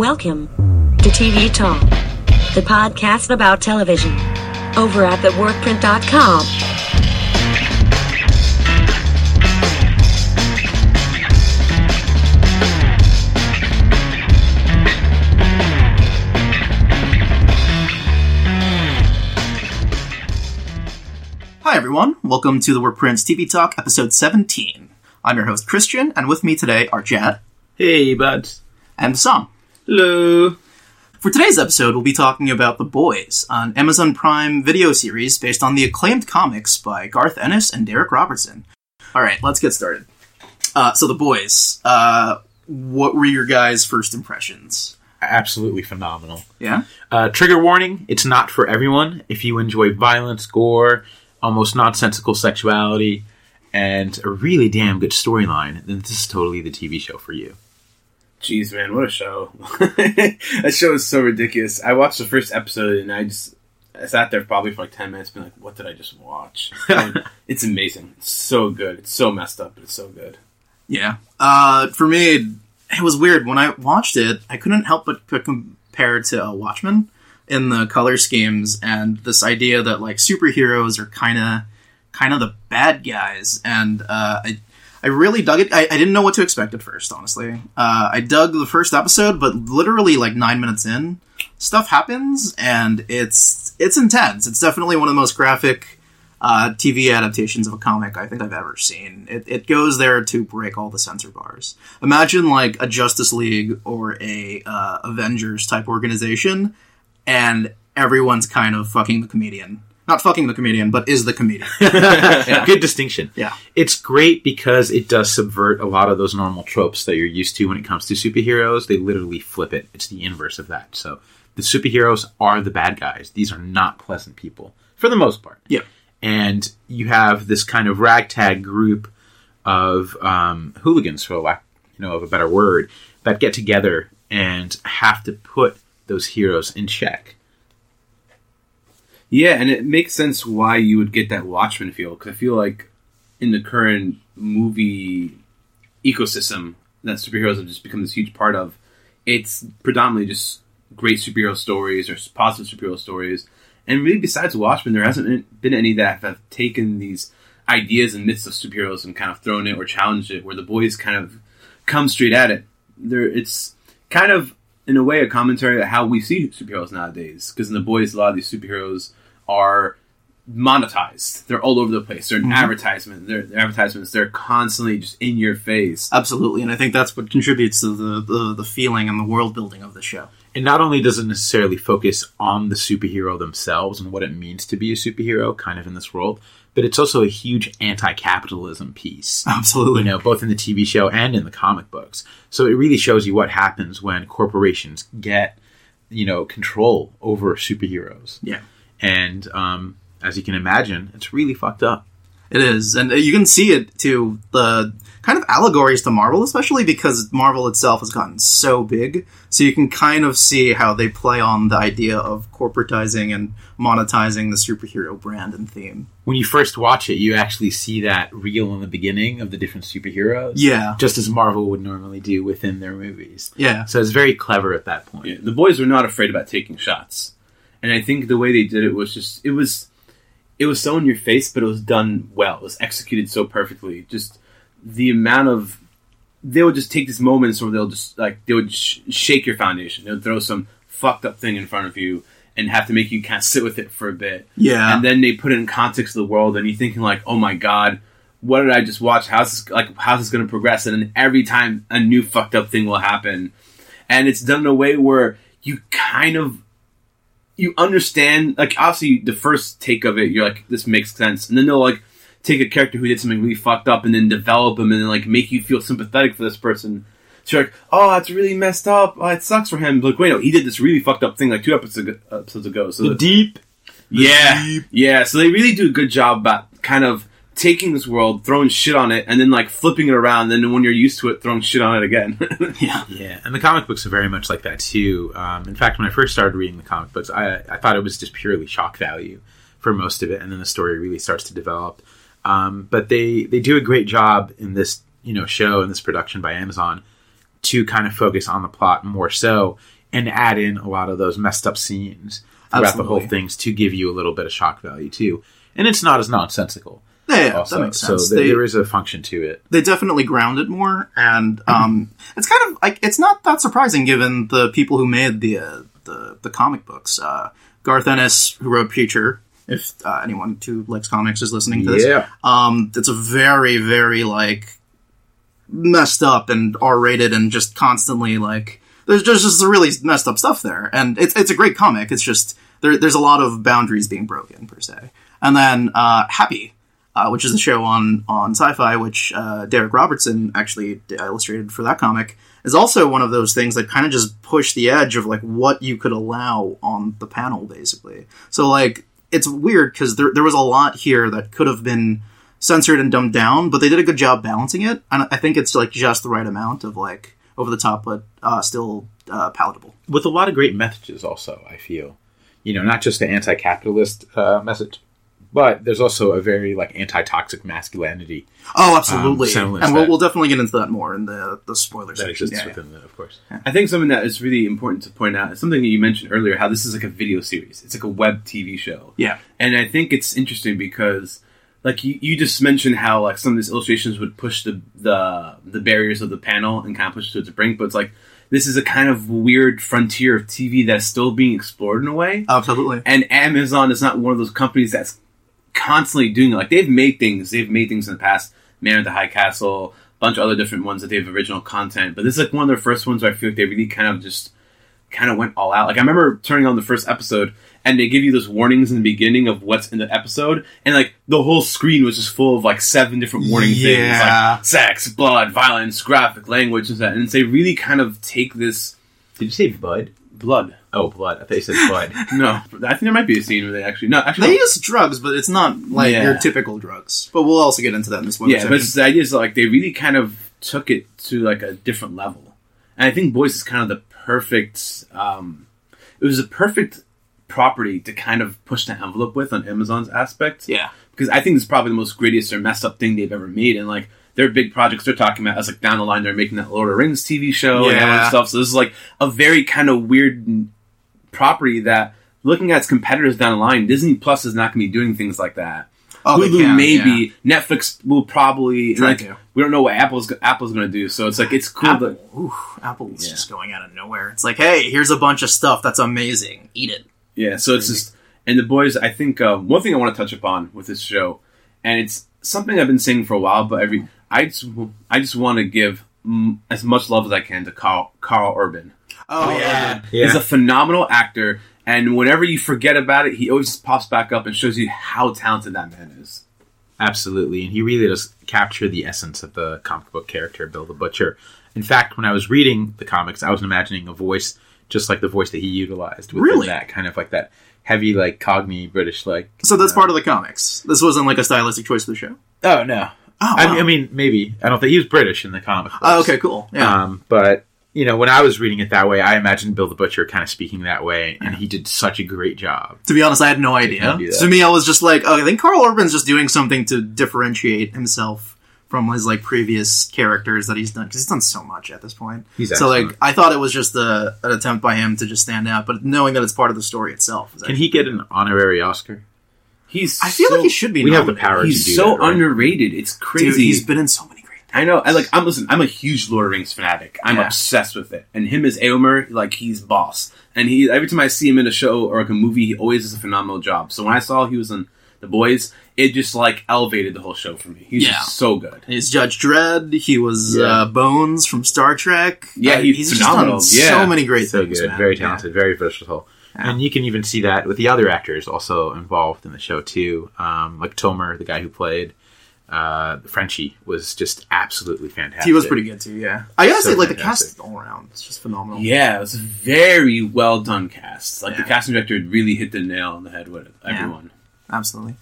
Welcome to TV Talk, the podcast about television, over at theworkprint.com. Hi everyone, welcome to The Work Print's TV Talk, episode 17. I'm your host Christian, and with me today are Jad. Hey, buds. And Bassam. Hello. For today's episode, we'll be talking about The Boys, an Amazon Prime video series based on the acclaimed comics by Garth Ennis and Darick Robertson. Alright, let's get started. So The Boys, what were your guys' first impressions? Absolutely phenomenal. Yeah? Trigger warning, it's not for everyone. If you enjoy violence, gore, almost nonsensical sexuality, and a really damn good storyline, then this is totally the TV show for you. Jeez, man, what a show. That show is so ridiculous. I watched the first episode, and I sat there probably for like 10 minutes, being like, what did I just watch? It's amazing. It's so good. It's so messed up, but it's so good. Yeah. For me, it was weird. When I watched it, I couldn't help but compare to Watchmen, in the color schemes and this idea that like superheroes are kind of the bad guys. And I really dug it. I didn't know what to expect at first, honestly. I dug the first episode, but literally like 9 minutes in, stuff happens and it's intense. It's definitely one of the most graphic TV adaptations of a comic I think I've ever seen. It goes there to break all the censor bars. Imagine like a Justice League or a Avengers type organization, and everyone's kind of fucking the comedian. Not fucking the comedian, but is the comedian. Yeah. Good distinction. Yeah. It's great because it does subvert a lot of those normal tropes that you're used to when it comes to superheroes. They literally flip it. It's the inverse of that. So the superheroes are the bad guys. These are not pleasant people, for the most part. Yeah. And you have this kind of ragtag group of hooligans, for lack of a better word, that get together and have to put those heroes in check. Yeah, and it makes sense why you would get that Watchmen feel, because I feel like in the current movie ecosystem that superheroes have just become this huge part of, it's predominantly just great superhero stories or positive superhero stories. And really, besides Watchmen, there hasn't been any that have taken these ideas and myths of superheroes and kind of thrown it or challenged it, where The Boys kind of come straight at it. It's kind of, in a way, a commentary on how we see superheroes nowadays. Because in The Boys, a lot of these superheroes are monetized. They're all over the place. They're an advertisement. They're advertisements. They're constantly just in your face. Absolutely, and I think that's what contributes to the feeling and the world building of the show. And not only does it necessarily focus on the superhero themselves and what it means to be a superhero, kind of in this world, but it's also a huge anti-capitalism piece. Absolutely. Both in the TV show and in the comic books. So it really shows you what happens when corporations get, control over superheroes. Yeah. And as you can imagine, it's really fucked up. It is. And you can see it, too, the kind of allegories to Marvel, especially because Marvel itself has gotten so big. So you can kind of see how they play on the idea of corporatizing and monetizing the superhero brand and theme. When you first watch it, you actually see that reel in the beginning of the different superheroes. Yeah. Just as Marvel would normally do within their movies. Yeah. So it's very clever at that point. Yeah. The Boys were not afraid about taking shots. And I think the way they did it was just... It was so in your face, but it was done well. It was executed so perfectly. Just the amount of... They would just take these moments where they'll just, like, they would shake your foundation. They'll throw some fucked up thing in front of you and have to make you kind of sit with it for a bit. Yeah. And then they put it in context of the world, and you're thinking, like, oh my god, what did I just watch? How's this going to progress? And then every time a new fucked up thing will happen. And it's done in a way where you kind of... You understand, like, obviously the first take of it, you're like, this makes sense. And then they'll, like, take a character who did something really fucked up and then develop him and then, like, make you feel sympathetic for this person. So you're like, oh, that's really messed up. Oh, it sucks for him. But like, wait, no, he did this really fucked up thing, like, 2 episodes ago. So Deep. Yeah, so they really do a good job about kind of taking this world, throwing shit on it, and then, like, flipping it around. And then when you're used to it, throwing shit on it again. Yeah. And the comic books are very much like that, too. In fact, when I first started reading the comic books, I thought it was just purely shock value for most of it. And then the story really starts to develop. But they do a great job in this show and this production by Amazon to kind of focus on the plot more so and add in a lot of those messed up scenes throughout the whole things to give you a little bit of shock value too. And it's not as nonsensical. Yeah, that makes sense. So there is a function to it. They definitely ground it more, and it's kind of like it's not that surprising given the people who made the comic books. Garth Ennis, who wrote Preacher, if anyone who likes comics is listening to this, it's a very, very like messed up and R-rated and just constantly like there's just really messed up stuff there, and it's a great comic. It's just there's a lot of boundaries being broken per se, and then Happy. Which is a show on Sci-Fi, which Darick Robertson actually illustrated for that comic, is also one of those things that kind of just push the edge of like what you could allow on the panel, basically. So like it's weird because there was a lot here that could have been censored and dumbed down, but they did a good job balancing it, and I think it's like just the right amount of like over the top, but still palatable. With a lot of great messages, also I feel, you know, not just the anti-capitalist message. But there's also a very like anti-toxic masculinity. Oh, absolutely, and we'll definitely get into that more in the spoiler section. That exists within it, of course. Yeah. I think something that is really important to point out is something that you mentioned earlier. How this is like a video series. It's like a web TV show. Yeah, and I think it's interesting because like you just mentioned how like some of these illustrations would push the barriers of the panel and kind of push it to its brink, but it's like. This is a kind of weird frontier of TV that's still being explored in a way. Absolutely. And Amazon is not one of those companies that's constantly doing it. Like, they've made things in the past. Man at the High Castle, a bunch of other different ones that they have original content. But this is, like, one of their first ones where I feel like they really kind of went all out. Like, I remember turning on the first episode, and they give you those warnings in the beginning of what's in the episode, and, like, the whole screen was just full of, like, 7 different warning things. Like, sex, blood, violence, graphic language, and that. And they really kind of take this... Did you say blood? Blood. Oh, blood. I thought you said blood. No. I think there might be a scene where they actually... No, actually... They use drugs, but it's not, like, your typical drugs. But we'll also get into that in this one. Yeah, but it's the idea is, like, they really kind of took it to, like, a different level. And I think Boys is kind of the perfect... it was a perfect property to kind of push the envelope with on Amazon's aspect. Yeah. Because I think it's probably the most grittiest or messed up thing they've ever made. And, like... Their big projects they're talking about as like down the line they're making that Lord of the Rings TV show and all that stuff. So this is like a very kind of weird property that looking at its competitors down the line, Disney Plus is not going to be doing things like that. Oh, Hulu maybe Netflix will probably. And, like, we don't know what Apple's going to do. So it's like it's cool. Apple's just going out of nowhere. It's like, hey, here's a bunch of stuff that's amazing. Eat it. Yeah. So it's just and the Boys. I think one thing I want to touch upon with this show, and it's something I've been saying for a while, but I just want to give as much love as I can to Karl Urban. Oh, yeah. He's a phenomenal actor, and whenever you forget about it, he always pops back up and shows you how talented that man is. Absolutely, and he really does capture the essence of the comic book character, Bill the Butcher. In fact, when I was reading the comics, I was imagining a voice just like the voice that he utilized. Really? That kind of like that heavy, like, Cogney, British, like... So that's part of the comics. This wasn't, like, a stylistic choice for the show? Oh, no. Oh, wow. I mean, maybe. I don't think he was British in the comic books. Oh, okay, cool. Yeah. But, you know, when I was reading it that way, I imagined Bill the Butcher kind of speaking that way, and he did such a great job. To be honest, I had no idea. To me, I was just like, oh, I think Karl Urban's just doing something to differentiate himself from his, like, previous characters that he's done, because he's done so much at this point. He's so, like, I thought it was just an attempt by him to just stand out, but knowing that it's part of the story itself. Can he get an honorary Oscar? I feel like he should be. We have the power to do that. He's so underrated. It's crazy. Dude, he's been in so many great things. I know. I'm a huge Lord of the Rings fanatic. I'm obsessed with it. And him as Eomer, like, he's boss. And he every time I see him in a show or, like, a movie, he always does a phenomenal job. So when I saw he was in The Boys, it just, like, elevated the whole show for me. He's just so good. He's Judge Dredd. He was Bones from Star Trek. Yeah, he's phenomenal. Just done so many great things. So good. Man. Very talented. Very versatile. And you can even see that with the other actors also involved in the show, too. Like Tomer, the guy who played Frenchie, was just absolutely fantastic. He was pretty good, too, yeah. I gotta say, like, fantastic. The cast all around, it's just phenomenal. Yeah, it was a very well-done cast. Like, the casting director really hit the nail on the head with everyone. Yeah, absolutely.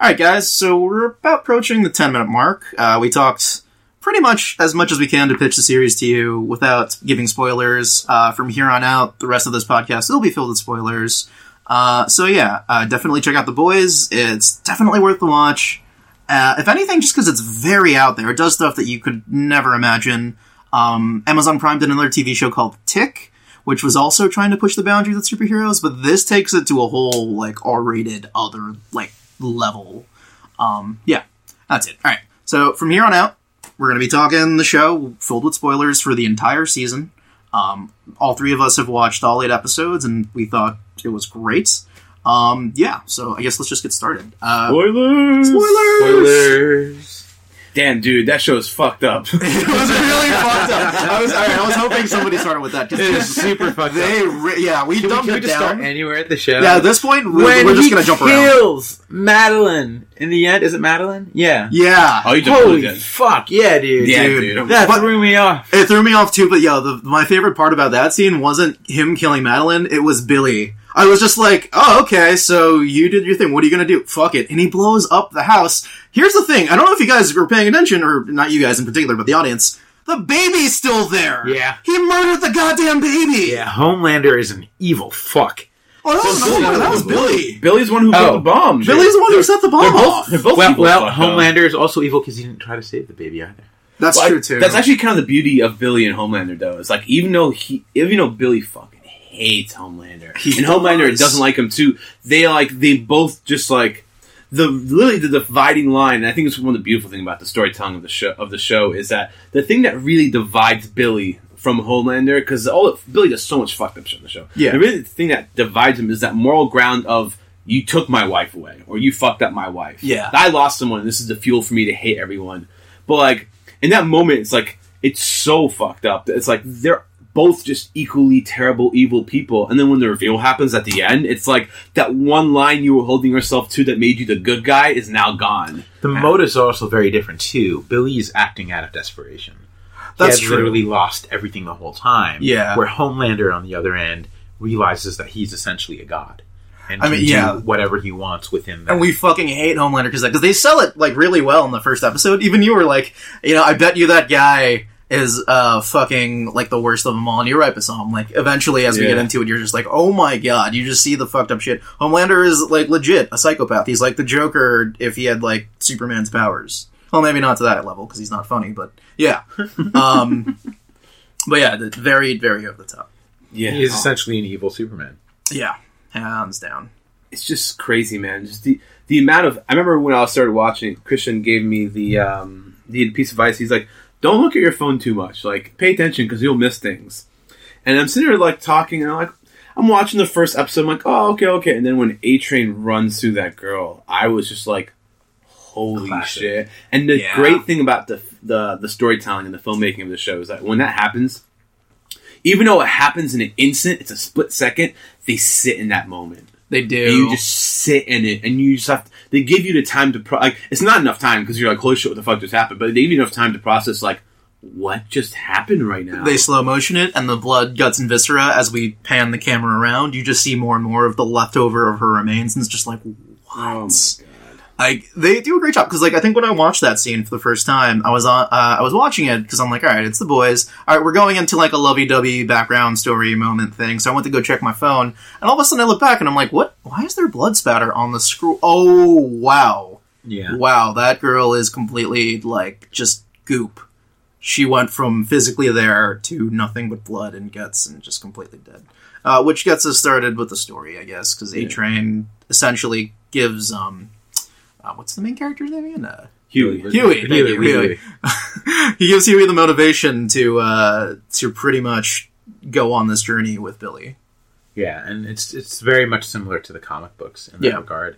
All right, guys, so we're about approaching the 10-minute mark. We talked pretty much as we can to pitch the series to you without giving spoilers. From here on out, the rest of this podcast will be filled with spoilers. So definitely check out The Boys. It's definitely worth the watch. If anything, just because it's very out there. It does stuff that you could never imagine. Amazon Prime did another TV show called Tick, which was also trying to push the boundaries of superheroes, but this takes it to a whole, like, R-rated other, like, level. Yeah, that's it. All right. So from here on out, we're going to be talking the show filled with spoilers for the entire season. All three of us have watched all 8 episodes, and we thought it was great. Yeah, so I guess let's just get started. Spoilers! Spoilers! Damn, dude, that show is fucked up. It was really fucked up. I was hoping somebody started with that. It is super fucked up. Yeah, we dumped it down. Can we just start anywhere at the show? Yeah, at this point, we're just going to jump around. When he kills Madeline in the end. Is it Madeline? Yeah. Yeah. Oh, you just holy really fuck. Yeah, dude. Yeah, dude. That threw me off. It threw me off, too, but yeah, my favorite part about that scene wasn't him killing Madeline. It was Billy. I was just like, oh, okay, so you did your thing. What are you going to do? Fuck it. And he blows up the house. Here's the thing. I don't know if you guys were paying attention, or not you guys in particular, but the audience. The baby's still there. Yeah. He murdered the goddamn baby. Yeah, Homelander is an evil fuck. Oh, that was Homelander. That was Billy. Billy's the one who built the bomb. Billy's the one who set the bomb off. Well, Homelander is also evil because he didn't try to save the baby either. That's true, too. That's actually kind of the beauty of Billy and Homelander, though. It's like, even though Billy fucking hates Homelander. And Homelander doesn't like him too. They both just like the dividing line, and I think it's one of the beautiful things about the storytelling of the show is that the thing that really divides Billy from Homelander, because Billy does so much fucked up shit in the show. Yeah. The thing that divides him is that moral ground of you took my wife away, or you fucked up my wife. Yeah. I lost someone, and this is the fuel for me to hate everyone. But like in that moment it's like it's so fucked up that it's like they're both just equally terrible, evil people. And then when the reveal happens at the end, it's like that one line you were holding yourself to that made you the good guy is now gone. The motives are also very different, too. Billy is acting out of desperation. That's true. He literally lost everything the whole time. Yeah. Where Homelander, on the other end, realizes that he's essentially a god. And do whatever he wants with him. And we fucking hate Homelander because they sell it like really well in the first episode. Even you were like, you know, I bet you that guy is fucking like the worst of them all, and you're right, Bassam. Like eventually as we get into it, you're just like, oh my god, you just see the fucked up shit. Homelander is like legit a psychopath. He's like the Joker if he had like Superman's powers. Well, maybe not to that level because he's not funny, but yeah. But yeah, very, very over the top. Yeah, he is essentially an evil Superman. Yeah, hands down. It's just crazy, man. Just the amount of, I remember when I started watching, Christian gave me the piece of advice. He's like, don't look at your phone too much. Like, pay attention because you'll miss things. And I'm sitting there, like, talking, and I'm watching the first episode. I'm like, oh, okay. And then when A-Train runs through that girl, I was just like, holy classic shit. And the great thing about the storytelling and the filmmaking of the show is that when that happens, even though it happens in an instant, it's a split second, they sit in that moment. They do. And you just sit in it, and you just have to, they give you the time to, it's not enough time, because you're like, holy shit, what the fuck just happened, but they give you enough time to process, like, what just happened right now? They slow motion it, and the blood, guts, and viscera, as we pan the camera around, you just see more and more of the leftover of her remains, and it's just like, what? Oh my God. They do a great job, because, like, I think when I watched that scene for the first time, I was watching it, because I'm like, alright, it's The Boys. Alright, we're going into, like, a lovey-dovey background story moment thing, so I went to go check my phone, and all of a sudden I look back, and I'm like, what? Why is there blood spatter on the screw? Oh, wow. Yeah. Wow, that girl is completely, like, just goop. She went from physically there to nothing but blood and guts and just completely dead. Which gets us started with the story, I guess, because A-Train essentially gives, what's the main character's name again? Huey. He gives Huey the motivation to pretty much go on this journey with Billy. Yeah, and it's very much similar to the comic books in that regard.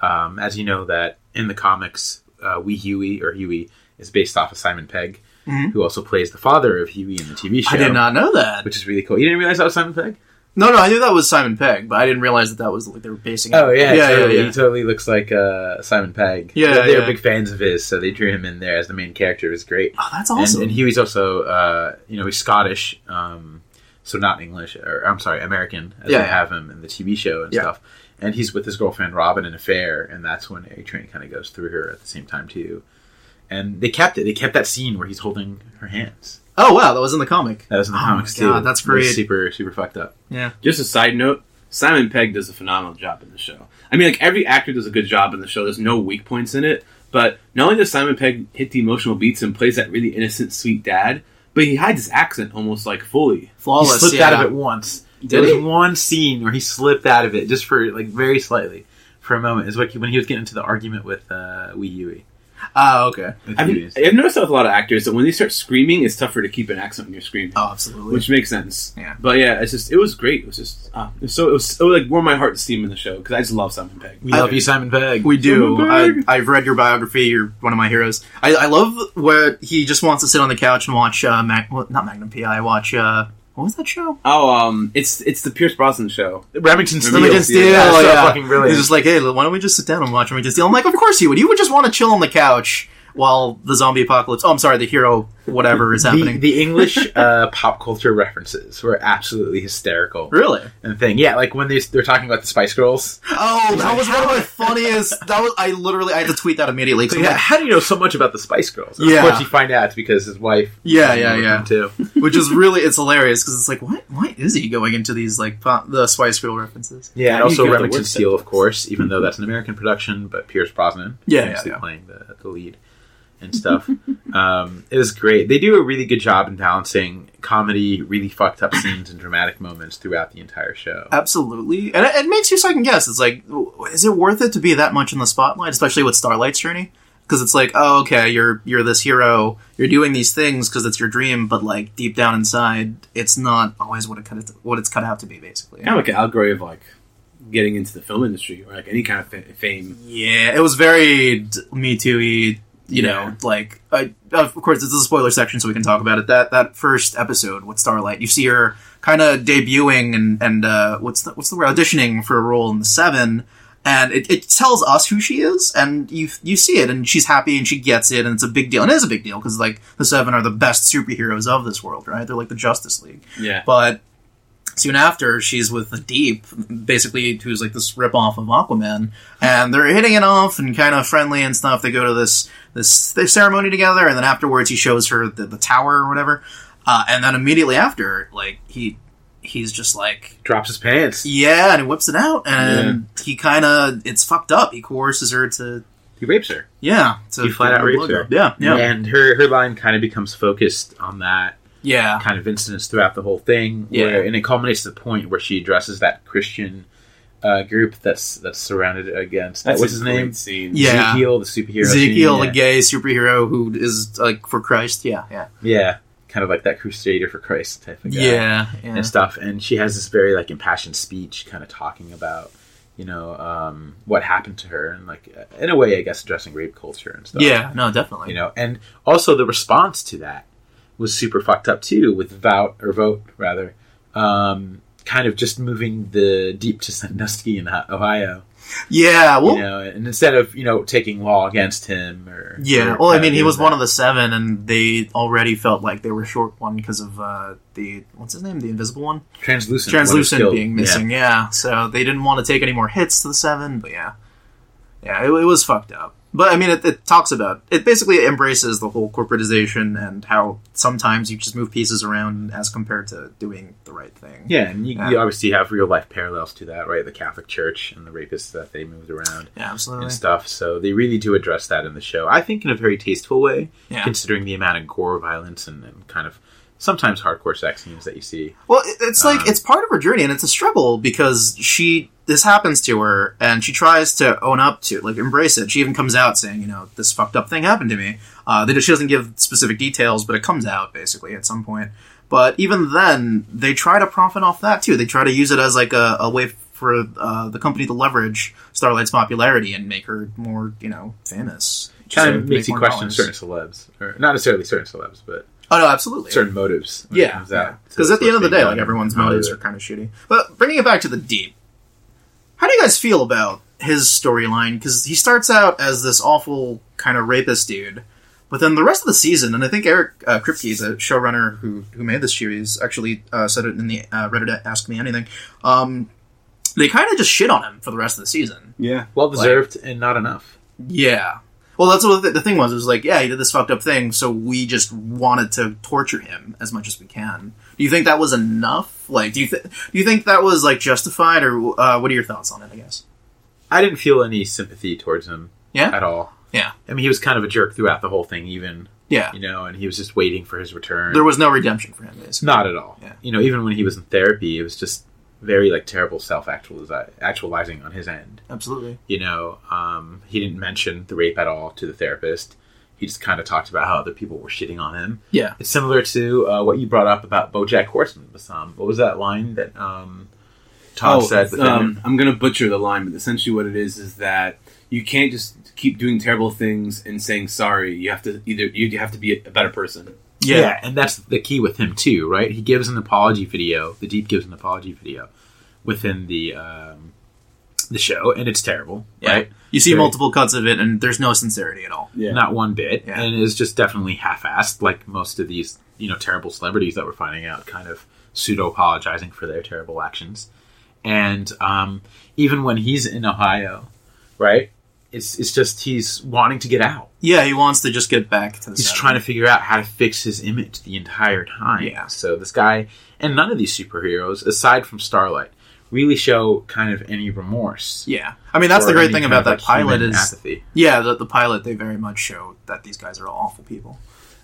As you know, that in the comics, Huey is based off of Simon Pegg, who also plays the father of Huey in the TV show. I did not know that. Which is really cool. You didn't realize that was Simon Pegg? No, I knew that was Simon Pegg, but I didn't realize that was what they were basing it on. Oh, yeah, totally. He totally looks like Simon Pegg. They were big fans of his, so they drew him in there as the main character. It was great. Oh, that's awesome. And Huey's also, he's Scottish, so not English, or I'm sorry, American, as they have him in the TV show and stuff. And he's with his girlfriend, Robin, in an affair, and that's when A-Train kind of goes through her at the same time, too. And they kept it. They kept that scene where he's holding her hands. Oh, wow, that was in the comic. That was in the comics, too. God, that's great. Super, super fucked up. Yeah. Just a side note, Simon Pegg does a phenomenal job in the show. I mean, like, every actor does a good job in the show. There's no weak points in it. But not only does Simon Pegg hit the emotional beats and plays that really innocent, sweet dad, But he hides his accent almost like fully. Flawless. He slipped out of it once. There was one scene where he slipped out of it just for like very slightly for a moment. Is when he was getting into the argument with Wee Huey. Oh, okay. I've noticed with a lot of actors that when they start screaming, it's tougher to keep an accent when you're screaming. Oh, absolutely. Which makes sense. Yeah. But yeah, it was great. It was just, it was like warmed my heart to see him in the show because I just love Simon Pegg. We love you, Simon Pegg. We do. I've read your biography. You're one of my heroes. I love where he just wants to sit on the couch and watch, not Magnum P.I., watch, what was that show? Oh, it's the Pierce Brosnan show. Remington Steele. Yeah. Oh, yeah. Fucking brilliant. He's just like, hey, why don't we just sit down and watch Remington Steele? I'm like, of course you would. You would just want to chill on the couch while the zombie apocalypse... Oh, I'm sorry, the hero whatever is happening. The English pop culture references were absolutely hysterical. Really? And thing. Yeah, like when they're talking about the Spice Girls. Oh, that was one of my funniest... I had to tweet that immediately. So yeah, like, how do you know so much about the Spice Girls? Yeah. Of course you find out it's because his wife... Yeah. Too. Which is really... It's hilarious because it's like, what? Why is he going into these, like, the Spice Girl references? Yeah, and also Remington Steele, of course, even though that's an American production, but Pierce Brosnan is playing the lead. And stuff. It was great. They do a really good job in balancing comedy, really fucked up scenes, and dramatic moments throughout the entire show. Absolutely. And it makes you second guess. It's like, is it worth it to be that much in the spotlight, especially with Starlight's journey? Because it's like, oh, okay, you're this hero, you're doing these things because it's your dream, but like deep down inside, it's not always what it's cut out to be, basically. Kind of like an allegory of like getting into the film industry or like any kind of fame. Yeah, it was very Me Too-y. Of course, this is a spoiler section, so we can talk about it. That first episode with Starlight, you see her kind of debuting and what's the word, auditioning for a role in The Seven, and it tells us who she is, and you see it, and she's happy, and she gets it, and it's a big deal, and it is a big deal because like The Seven are the best superheroes of this world, right? They're like the Justice League, yeah. But soon after, she's with the Deep, basically, who's like this ripoff of Aquaman, and they're hitting it off and kind of friendly and stuff. They go to this ceremony together, and then afterwards he shows her the tower or whatever, and then immediately after, like he's just like drops his pants, yeah, and he whips it out, and he kind of it's fucked up. He coerces her to. He rapes her, yeah. He flat out rapes her, yeah. And her line kind of becomes focused on that. Yeah, kind of incidents throughout the whole thing, and it culminates to the point where she addresses that Christian group that's surrounded against. What's his name? Scene. Yeah, Ezekiel, the superhero. Ezekiel, the gay superhero who is like for Christ. Yeah, kind of like that crusader for Christ type of guy. Yeah, and stuff. And she has this very like impassioned speech, kind of talking about what happened to her, and like in a way, I guess addressing rape culture and stuff. Yeah, no, definitely. And also the response to that was super fucked up too, with Vought, kind of just moving the Deep to Sandusky in Ohio. Yeah, well, and instead of taking law against him, or he was one of the Seven, and they already felt like they were short one because of the invisible one, translucent being missing. Yeah, so they didn't want to take any more hits to the Seven, but it was fucked up. But, I mean, it talks about... It basically embraces the whole corporatization and how sometimes you just move pieces around as compared to doing the right thing. Yeah, and you obviously have real-life parallels to that, right? The Catholic Church and the rapists that they moved around. Yeah, absolutely. And stuff. So they really do address that in the show, I think, in a very tasteful way, considering the amount of gore violence and kind of... sometimes hardcore sex scenes that you see. Well, it's like, it's part of her journey, and it's a struggle, because this happens to her, and she tries to own up to it, like, embrace it. She even comes out saying, this fucked up thing happened to me. She doesn't give specific details, but it comes out, basically, at some point. But even then, they try to profit off that, too. They try to use it as, like, a way for the company to leverage Starlight's popularity and make her more, famous. Kind of makes you question certain celebs. Or not necessarily certain celebs, but... Oh, no, absolutely. Certain motives. Yeah. Because at the end of the day, like, everyone's motives are kind of shitty. But bringing it back to the Deep, how do you guys feel about his storyline? Because he starts out as this awful kind of rapist dude, but then the rest of the season, and I think Eric Kripke, the showrunner who made this series, actually said it in the Reddit Ask Me Anything, they kind of just shit on him for the rest of the season. Yeah. Well-deserved, and not enough. Yeah. Well, that's what the thing was. It was like, yeah, he did this fucked up thing, so we just wanted to torture him as much as we can. Do you think that was enough? Like, do you think that was, like, justified, or what are your thoughts on it, I guess? I didn't feel any sympathy towards him at all. Yeah. I mean, he was kind of a jerk throughout the whole thing, even Yeah. You know, and he was just waiting for his return. There was no redemption for him, basically. Not at all. Yeah. You know, even when he was in therapy, it was just very, like, terrible self-actualizing on his end. Absolutely. You know, he didn't mention the rape at all to the therapist. He just kind of talked about how other people were shitting on him. Yeah. It's similar to what you brought up about BoJack Horseman, Bassam. What was that line that Todd said? I'm going to butcher the line, but essentially what it is that you can't just keep doing terrible things and saying sorry. You have to be a better person. Yeah, and that's the key with him too, right? He gives an apology video. The Deep gives an apology video within the show, and it's terrible, right? You see multiple cuts of it, and there's no sincerity at all. Yeah. Not one bit. Yeah. And it's just definitely half-assed, like most of these, you know, terrible celebrities that we're finding out kind of pseudo-apologizing for their terrible actions. And even when he's in Ohio, right, it's just he's wanting to get out. Yeah, he wants to just get back to the He's trying to figure out how to fix his image the entire time. Yeah. So this guy, and none of these superheroes, aside from Starlight, really show kind of any remorse. Yeah. I mean, that's the great thing about that pilot is apathy. Yeah, the pilot, they very much show that these guys are all awful people.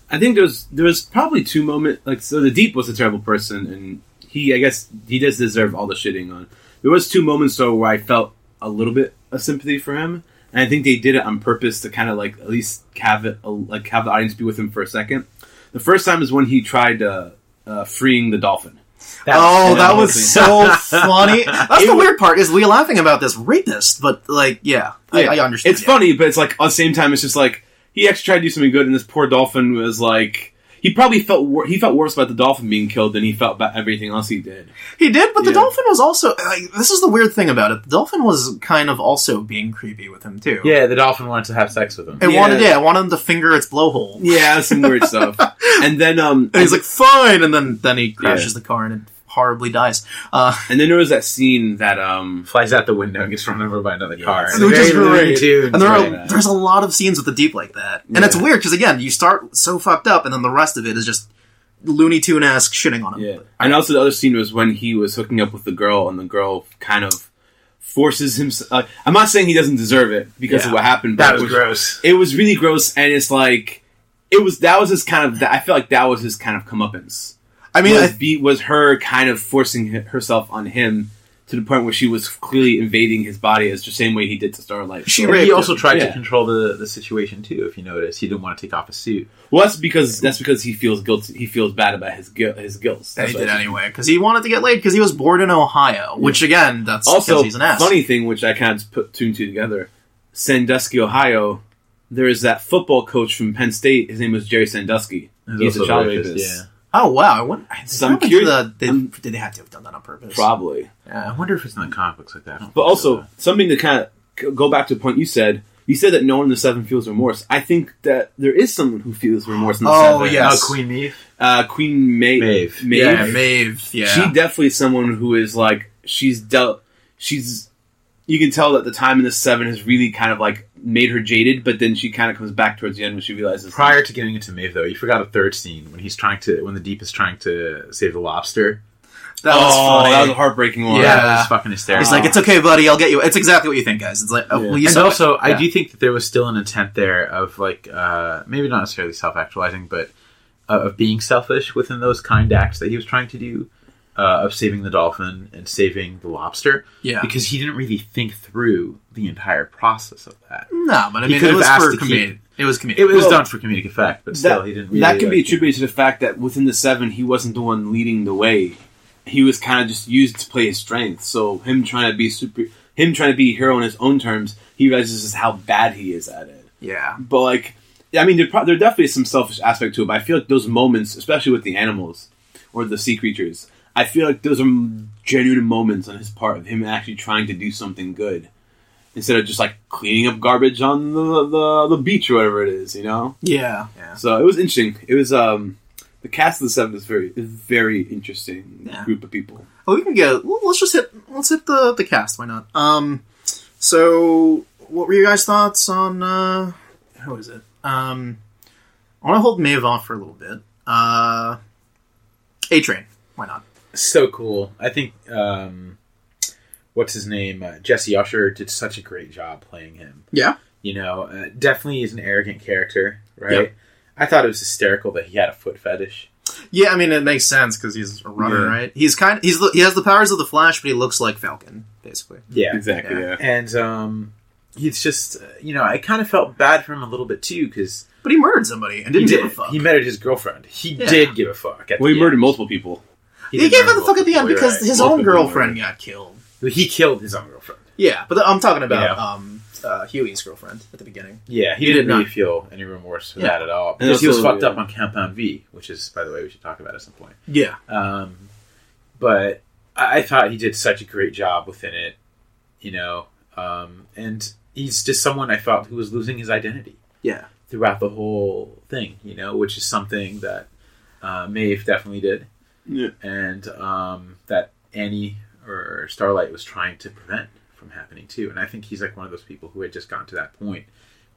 I think there was probably two moments, like, so the Deep was a terrible person, and I guess he does deserve all the shitting on. There was two moments, though, where I felt a little bit of sympathy for him, and I think they did it on purpose to kind of, like, at least have the audience be with him for a second. The first time is when he tried freeing the dolphin. That was so funny. That's the weird part, is we're laughing about this rapist, but, like, yeah. I understand. It's funny, but it's, like, at the same time, it's just, like, he actually tried to do something good, and this poor dolphin was, like, he probably felt worse about the dolphin being killed than he felt about everything else he did. He did, but the dolphin was also, like, this is the weird thing about it, the dolphin was kind of also being creepy with him, too. Yeah, the dolphin wanted to have sex with him. It wanted him to finger its blowhole. Yeah, some weird stuff. And then and he's like, fine! And then he crashes the car and it horribly dies. And then there was that scene that flies out the window and gets run over by another car. Which is great. And there's a lot of scenes with the Deep like that. And it's weird, because again, you start so fucked up and then the rest of it is just Looney Tune-esque shitting on him. Yeah. And also the other scene was when he was hooking up with the girl and the girl kind of forces him... I'm not saying he doesn't deserve it because of what happened. But it was gross. It was really gross, and it's like... I feel like that was his kind of comeuppance. I mean, was her kind of forcing herself on him to the point where she was clearly invading his body, as the same way he did to Starlight. He also tried to control the situation too. If you notice, he didn't want to take off his suit. Well, that's because he feels guilty. He feels bad about his guilt. And he did anyway because he wanted to get laid because he was born in Ohio. Yeah. Which again, that's also he's an ass. Funny thing, which I kind of put two and two together. Sandusky, Ohio. There is that football coach from Penn State. His name was Jerry Sandusky. He's a child rapist. Yeah. Oh, wow. Did they have to have done that on purpose? Probably. Yeah, I wonder if it's not conflicts like that. But also, something to kind of go back to the point you said. You said that no one in the Seven feels remorse. I think that there is someone who feels remorse in the Seven. Oh, yes. Queen Maeve? Queen Maeve. Yeah, Maeve. Yeah. She definitely is someone who is like, you can tell that the time in the Seven has really kind of like made her jaded, but then she kind of comes back towards the end when she realizes... Prior to getting into Maeve, though, you forgot a third scene when the Deep is trying to save the lobster. That was funny. That was a heartbreaking one. Yeah, that was fucking hysterical. He's like, it's okay, buddy, I'll get you. It's exactly what you think, guys. It's like, I do think that there was still an intent there of like, maybe not necessarily self-actualizing, but of being selfish within those kind acts that he was trying to do. Of saving the dolphin and saving the lobster. Yeah. Because he didn't really think through the entire process of that. No, but I mean, it was comedic. It was done for comedic effect, but still, he didn't really... That can be attributed to the fact that within the Seven, he wasn't the one leading the way. He was kind of just used to play his strength, so him trying to be a hero on his own terms, he realizes just how bad he is at it. Yeah. But, like, I mean, there definitely is some selfish aspect to it, but I feel like those moments, especially with the animals, or the sea creatures... I feel like those are genuine moments on his part of him actually trying to do something good instead of just like cleaning up garbage on the beach or whatever it is, you know? Yeah. So it was interesting. It was the cast of the Seven is very interesting group of people. Oh, let's hit the cast. Why not? So what were you guys' thoughts on how is it? I want to hold Maeve off for a little bit. A-Train. Why not? So cool. I think, what's his name? Jesse Usher did such a great job playing him. Yeah. You know, definitely is an arrogant character, right? Yep. I thought it was hysterical that he had a foot fetish. Yeah, I mean, it makes sense because he's a runner, right? He's kind of, he has the powers of the Flash, but he looks like Falcon, basically. Yeah, exactly. Yeah. And he's just, you know, I kind of felt bad for him a little bit too because. But he murdered somebody and didn't give a fuck. He murdered his girlfriend. He did give a fuck. Well, he murdered multiple people. He gave a fuck at the end because his own girlfriend got killed. He killed his own girlfriend. Yeah, but I'm talking about Huey's girlfriend at the beginning. Yeah, he didn't really feel any remorse for that at all. Because he was fucked up on Compound V, which is, by the way, we should talk about at some point. Yeah. But I thought he did such a great job within it, you know. And he's just someone I felt who was losing his identity. Yeah. Throughout the whole thing, you know, which is something that Maeve definitely did. Yeah. And that Annie or Starlight was trying to prevent from happening too. And I think he's like one of those people who had just gotten to that point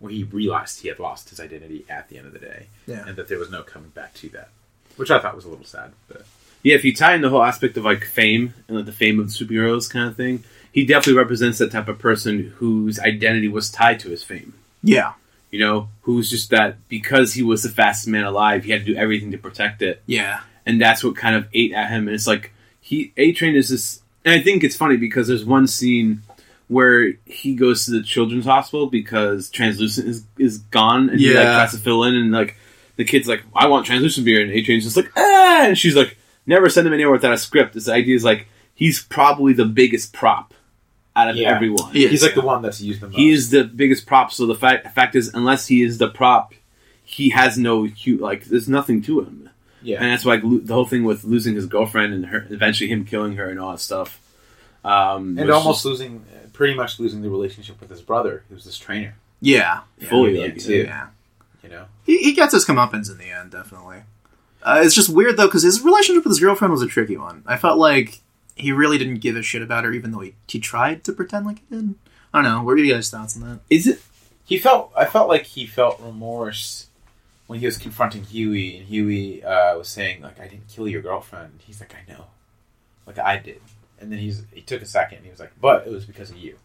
where he realized he had lost his identity at the end of the day. Yeah. And that there was no coming back to that. Which I thought was a little sad. But yeah, if you tie in the whole aspect of like fame and like the fame of superheroes kind of thing, he definitely represents that type of person whose identity was tied to his fame. Yeah. You know, who's just that because he was the fastest man alive, he had to do everything to protect it. Yeah. And that's what kind of ate at him. And it's like, A-Train is this... And I think it's funny because there's one scene where he goes to the children's hospital because Translucent is gone. And he like, has to fill in. And like the kid's like, I want Translucent beer. And A-Train's just like, ah! And she's like, never send him anywhere without a script. This idea is like, he's probably the biggest prop out of everyone. He's like the one that's used the most. He is the biggest prop. So the fact is, unless he is the prop, he has no... Like, there's nothing to him. Yeah. And that's why the whole thing with losing his girlfriend and her, eventually him killing her and all that stuff. And almost pretty much losing the relationship with his brother, who's this trainer. Yeah. Fully. Yeah, too. Yeah. You know? He gets his comeuppance in the end, definitely. It's just weird, though, because his relationship with his girlfriend was a tricky one. I felt like he really didn't give a shit about her, even though he tried to pretend like he did. I don't know. What are you guys' thoughts on that? I felt like he felt remorse... When he was confronting Huey, and Huey was saying, like, I didn't kill your girlfriend. He's like, I know. Like, I did. And then he took a second, and he was like, but it was because of you.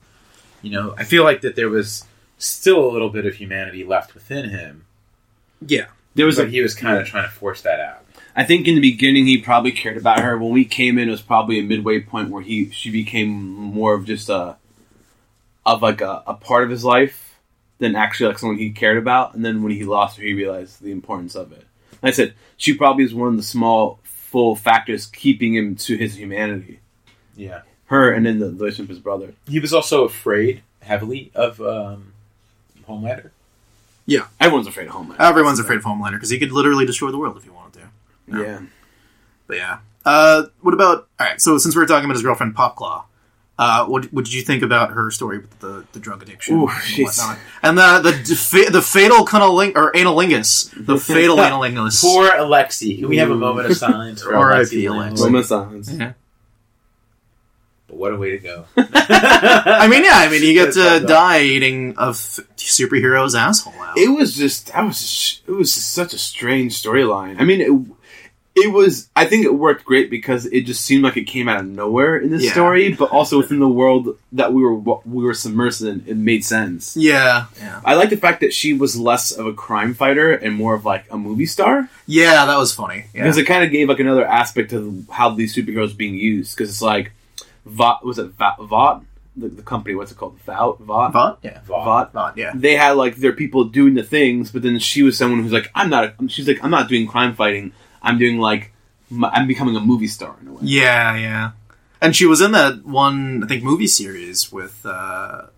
You know, I feel like that there was still a little bit of humanity left within him. Yeah. He was kind of trying to force that out. I think in the beginning, he probably cared about her. When we came in, it was probably a midway point where she became more of just a part of his life. Than actually like someone he cared about, and then when he lost her, he realized the importance of it. Like I said, she probably is one of the small, full factors keeping him to his humanity. Yeah. Her and then the relationship with his brother. He was also afraid, heavily, of Homelander. Yeah. Everyone's afraid of Homelander. Everyone's afraid of Homelander, because he could literally destroy the world if he wanted to. No. Yeah. But yeah. What about... Alright, so since we're talking about his girlfriend, Popclaw... what did you think about her story with the drug addiction? Ooh, and the fatal cunnilingus, or analingus. The fatal analingus. Poor Alexi. Can we have a moment of silence for Alexi? Moment of silence. Yeah. But what a way to go. I mean, you get to die eating a superhero's asshole out. It was such a strange storyline. I mean, I think it worked great because it just seemed like it came out of nowhere in this story, but also within the world that we were submersed in, it made sense. Yeah. I like the fact that she was less of a crime fighter and more of like a movie star. Yeah, that was funny. Yeah. Because it kind of gave like another aspect of how these superheroes being used. Because it's like, Vought? The company, what's it called? Vought? Yeah. Vought, yeah. They had like their people doing the things, but then she was someone who's like, I'm not doing crime fighting. I'm doing, like... I'm becoming a movie star, in a way. Yeah. And she was in that one, I think, movie series with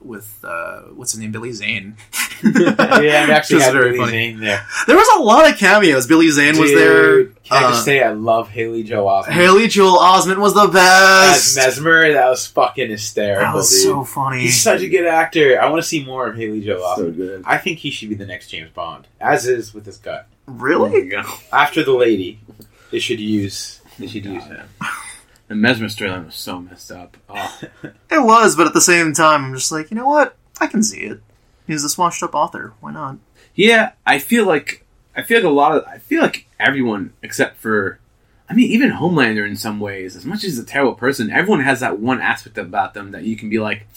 what's his name? Billy Zane. Yeah, it actually had Billy Zane there. There was a lot of cameos. Billy Zane was there. Can I just say I love Haley Joel Osment. Haley Joel Osment was the best! As Mesmer, that was fucking hysterical, that was dude. So funny. He's such a good actor. I want to see more of Haley Joel Osment. So good. I think he should be the next James Bond. As is with his gut. Really? After the lady, they should use him. The Mesmer storyline was so messed up. Oh. It was, but at the same time, I'm just like, you know what? I can see it. He's this washed up author. Why not? Yeah, I feel like everyone except for, I mean, even Homelander in some ways, as much as he's a terrible person, everyone has that one aspect about them that you can be like,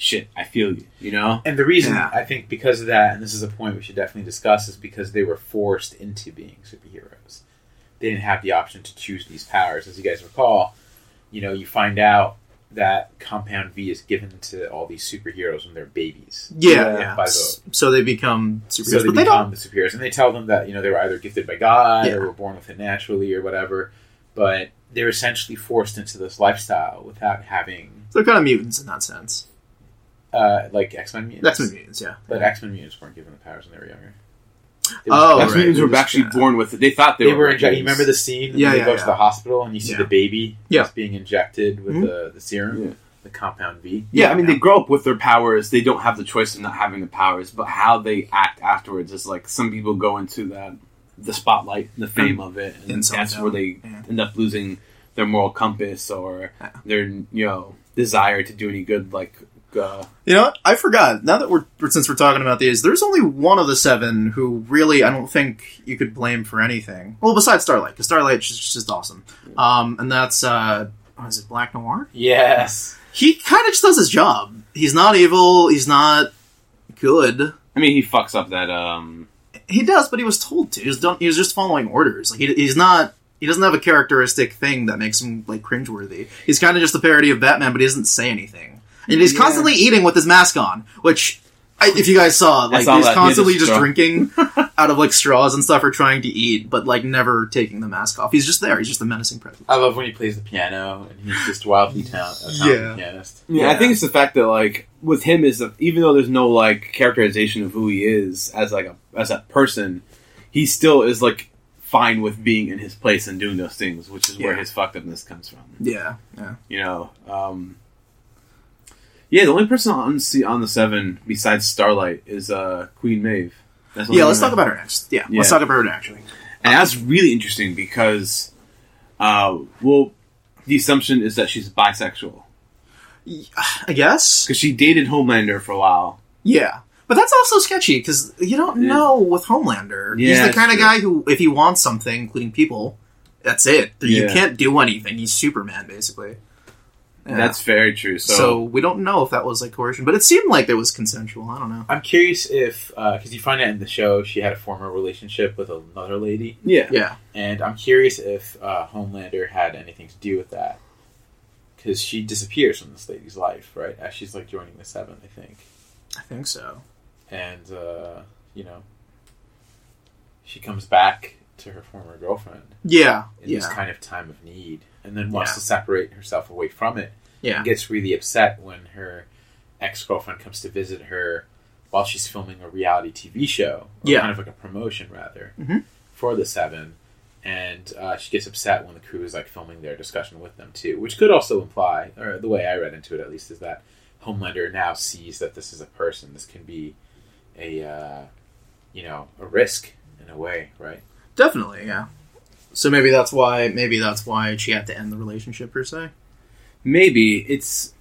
shit, I feel you, you know? And the reason, I think, because of that, and this is a point we should definitely discuss, is because they were forced into being superheroes. They didn't have the option to choose these powers. As you guys recall, you know, you find out that Compound V is given to all these superheroes when they're babies. Yeah. By Vought. So they become superheroes. So they become the superheroes. And they tell them that, you know, they were either gifted by God or were born with it naturally or whatever. But they're essentially forced into this lifestyle without having... They're kind of mutants in that sense. Like X-Men mutants? X-Men mutants, yeah. But X-Men mutants weren't given the powers when they were younger. X-Men mutants were actually born with it. They thought they were injected. You remember the scene when they go to the hospital and you see the baby that's being injected with the serum? Yeah. The Compound V? Yeah, I mean, they grow up with their powers. They don't have the choice of not having the powers, but how they act afterwards is like some people go into that... the spotlight, the fame of it, and that's where they end up losing their moral compass or their, you know, desire to do any good. Like, you know what? I forgot. Now that since we're talking about these, there's only one of the seven who really I don't think you could blame for anything. Well, besides Starlight, because Starlight is just awesome. And that's is it Black Noir? Yes, he kind of just does his job. He's not evil. He's not good. I mean, he fucks up that. He does, but he was told to. He was just following orders. Like he's not. He doesn't have a characteristic thing that makes him like cringeworthy. He's kind of just a parody of Batman, but he doesn't say anything. And he's constantly eating with his mask on, which, if you guys saw, like he's constantly just drinking out of like straws and stuff, or trying to eat, but like never taking the mask off. He's just there. He's just a menacing presence. I love when he plays the piano and he's just wildly talented pianist. Yeah, I think it's the fact that like with him is even though there's no like characterization of who he is as like a person, he still is like fine with being in his place and doing those things, which is where his fucked upness comes from. Yeah. You know. Yeah, the only person on the seven besides Starlight is Queen Maeve. Let's talk about her next. Yeah, let's talk about her actually. And that's really interesting because, the assumption is that she's bisexual. I guess. Because she dated Homelander for a while. Yeah. But that's also sketchy because you don't know with Homelander. Yeah, he's the kind of guy who, if he wants something, including people, that's it. You can't do anything. He's Superman, basically. Yeah. That's very true. So we don't know if that was like coercion, but it seemed like it was consensual. I don't know. I'm curious if because you find out in the show she had a former relationship with another lady. Yeah. And I'm curious if Homelander had anything to do with that because she disappears from this lady's life, right? As she's like joining the Seven, I think. I think so. And you know, she comes back to her former girlfriend. Yeah. In this kind of time of need. And then wants to separate herself away from it. Yeah. And gets really upset when her ex-girlfriend comes to visit her while she's filming a reality TV show. Or kind of like a promotion, rather, for the Seven. And she gets upset when the crew is like filming their discussion with them, too. Which could also imply, or the way I read into it at least, is that Homelander now sees that this is a person. This can be a, you know, a risk in a way, right? Definitely, yeah. So maybe that's why she had to end the relationship per se. Maybe it's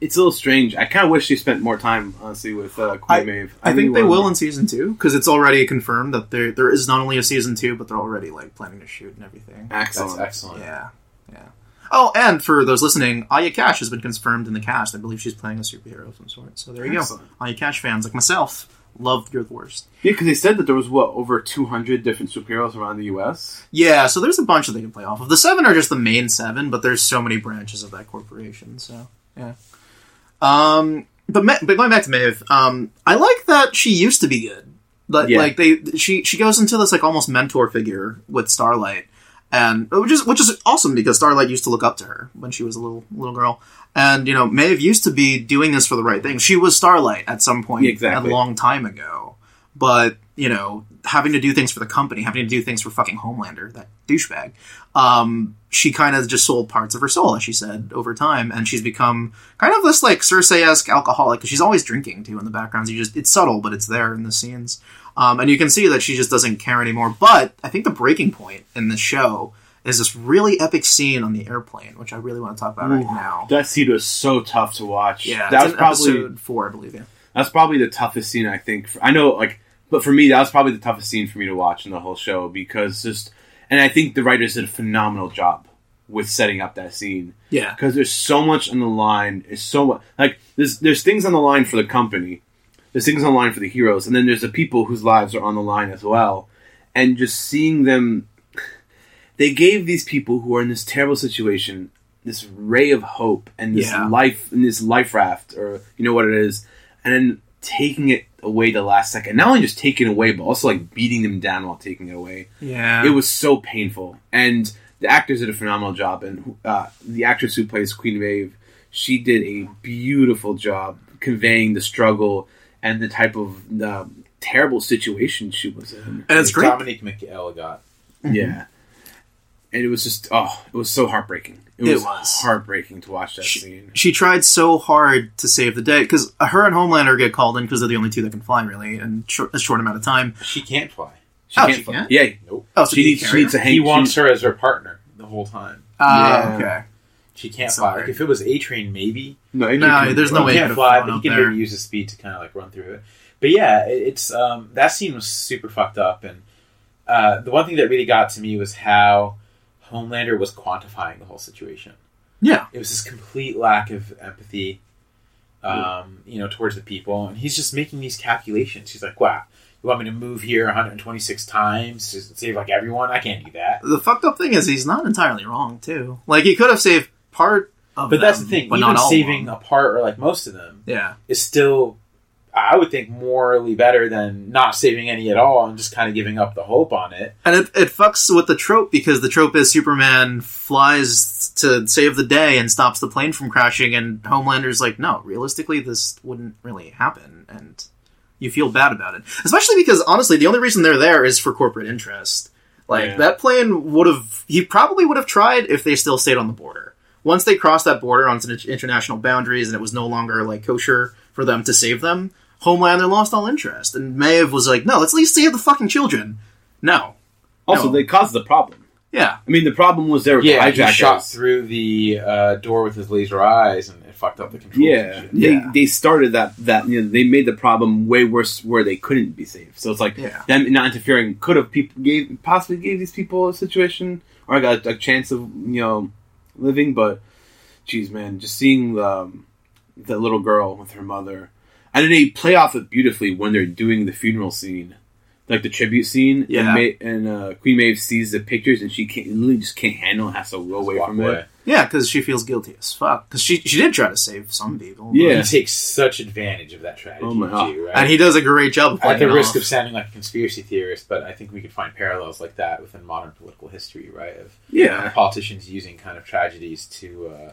a little strange. I kind of wish she spent more time, honestly, with Queen Maeve. I think they will in season 2 because it's already confirmed that there is not only a season 2, but they're already like planning to shoot and everything. Excellent, yeah. Oh, and for those listening, Aya Cash has been confirmed in the cast. I believe she's playing a superhero of some sort. So there you go, Aya Cash fans like myself. Loved You're the Worst. Yeah, because they said that there was, over 200 different superheroes around the U.S.? Yeah, so there's a bunch that they can play off of. The Seven are just the main Seven, but there's so many branches of that corporation, so, yeah. But going back to Maeve, I like that she used to be good. But, like, she goes into this, like, almost mentor figure with Starlight, and which is awesome because Starlight used to look up to her when she was a little girl. And, you know, Maeve used to be doing this for the right thing. She was Starlight at some point a long time ago. But, you know, having to do things for the company, having to do things for fucking Homelander, that douchebag, she kind of just sold parts of her soul, as she said, over time. And she's become kind of this, like, Cersei-esque alcoholic, because she's always drinking, too, in the background. It's subtle, but it's there in the scenes. And you can see that she just doesn't care anymore. But I think the breaking point in the show is this really epic scene on the airplane, which I really want to talk about right now. That scene was so tough to watch. Yeah, that was probably episode 4, I believe. Yeah, that's probably the toughest scene I think. But for me, that was probably the toughest scene for me to watch in the whole show because and I think the writers did a phenomenal job with setting up that scene. Yeah. Because there's so much on the line. It's so much. Like, there's things on the line for the company. There's things on the line for the heroes. And then there's the people whose lives are on the line as well. And just seeing them... They gave these people who are in this terrible situation this ray of hope and this life and this life raft, or you know what it is, and then taking it away the last second. Not only just taking it away, but also like beating them down while taking it away. Yeah, it was so painful. And the actors did a phenomenal job. And the actress who plays Queen Maeve, she did a beautiful job conveying the struggle and the type of terrible situation she was in. And it's great. Dominique McElligott. Yeah. And it was just, it was so heartbreaking. It was heartbreaking to watch that scene. She tried so hard to save the day, because her and Homelander get called in because they're the only two that can fly, really, in a short amount of time. She can't fly. She can't fly. Yeah. Nope. Oh, so she needs a Hank. He wants her as her partner the whole time. Okay. She can't fly. Like, if it was A-Train, maybe. No, there's no way he can't fly, but he can maybe use his speed to kind of like run through it. But yeah, it's that scene was super fucked up, and the one thing that really got to me was how Homelander was quantifying the whole situation. Yeah. It was this complete lack of empathy, towards the people. And he's just making these calculations. He's like, wow, you want me to move here 126 times to save, like, everyone? I can't do that. The fucked up thing is he's not entirely wrong, too. Like, he could have saved part of them. But that's the thing. Even saving a part, or, like, most of them, is still, I would think, morally better than not saving any at all and just kind of giving up the hope on it. And it fucks with the trope, because the trope is Superman flies to save the day and stops the plane from crashing, and Homelander's like, no, realistically, this wouldn't really happen, and you feel bad about it. Especially because, honestly, the only reason they're there is for corporate interest. Like, that plane would have tried if they still stayed on the border. Once they crossed that border onto international boundaries and it was no longer, like, kosher for them to save them, Homelander lost all interest. And Maeve was like, no, let's at least save the fucking children. No. Also, they caused the problem. Yeah. I mean, the problem was they were hijackers. Yeah, he shot through the door with his laser eyes and it fucked up the controls. Yeah. They started that they made the problem way worse where they couldn't be saved. So it's like, them not interfering could have possibly gave these people a situation or got a chance of, living. But, geez, man, just seeing the little girl with her mother... And then they play off it beautifully when they're doing the funeral scene, like the tribute scene. Yeah. And Queen Maeve sees the pictures and she literally just can't handle it, has to go away from it. Yeah, because she feels guilty as fuck. Because she did try to save some people. Yeah. He takes such advantage of that tragedy, right? And he does a great job of risk of sounding like a conspiracy theorist, but I think we could find parallels like that within modern political history, right? Of politicians using kind of tragedies to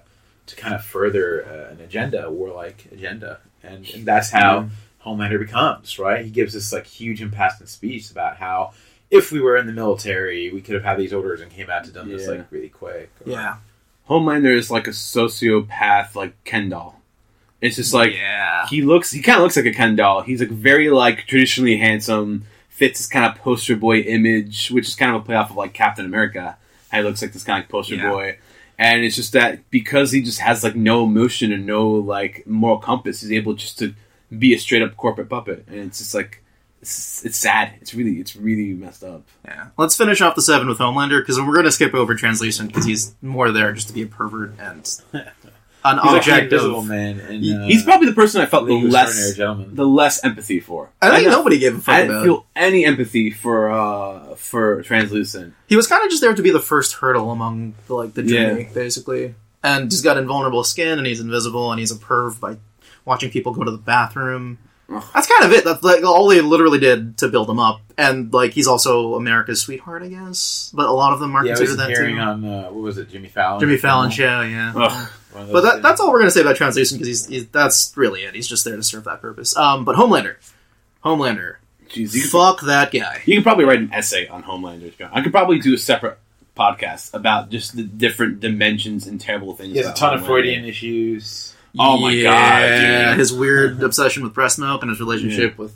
kind of further an agenda, a warlike agenda. And that's how Homelander becomes, right? He gives this like huge impassioned speech about how if we were in the military, we could have had these orders and came out to them this like really quick. Homelander is like a sociopath, like Ken doll. It's just like he kind of looks like a Ken doll. He's like very like traditionally handsome, fits this kind of poster boy image, which is kind of a playoff of like Captain America. How he looks like this kind of poster boy. And it's just that because he just has, like, no emotion and no, like, moral compass, he's able just to be a straight-up corporate puppet. And it's just, like, it's sad. It's really messed up. Yeah. Let's finish off the 7 with Homelander, because we're going to skip over Translation, because he's more there just to be a pervert and an object of... Man, and he's probably the person I felt the less empathy for. I think nobody gave a fuck about it. I didn't feel any empathy for Translucent. He was kind of just there to be the first hurdle among the journey, basically. And he's got invulnerable skin, and he's invisible, and he's a perv by watching people go to the bathroom. Ugh. That's kind of it. That's like all they literally did to build him up. And like he's also America's sweetheart, I guess. But a lot of them are considered that too. Yeah, I was hearing on what was it, Jimmy Fallon? Jimmy Fallon show, yeah. But that's all we're gonna say about Translucent, because he's that's really it. He's just there to serve that purpose. But Homelander. Jeez, fuck that guy. You could probably write an essay on Homelander. I could probably do a separate podcast about just the different dimensions and terrible things. He has a ton of Freudian issues. Oh my god! Dude. His weird obsession with breast milk and his relationship with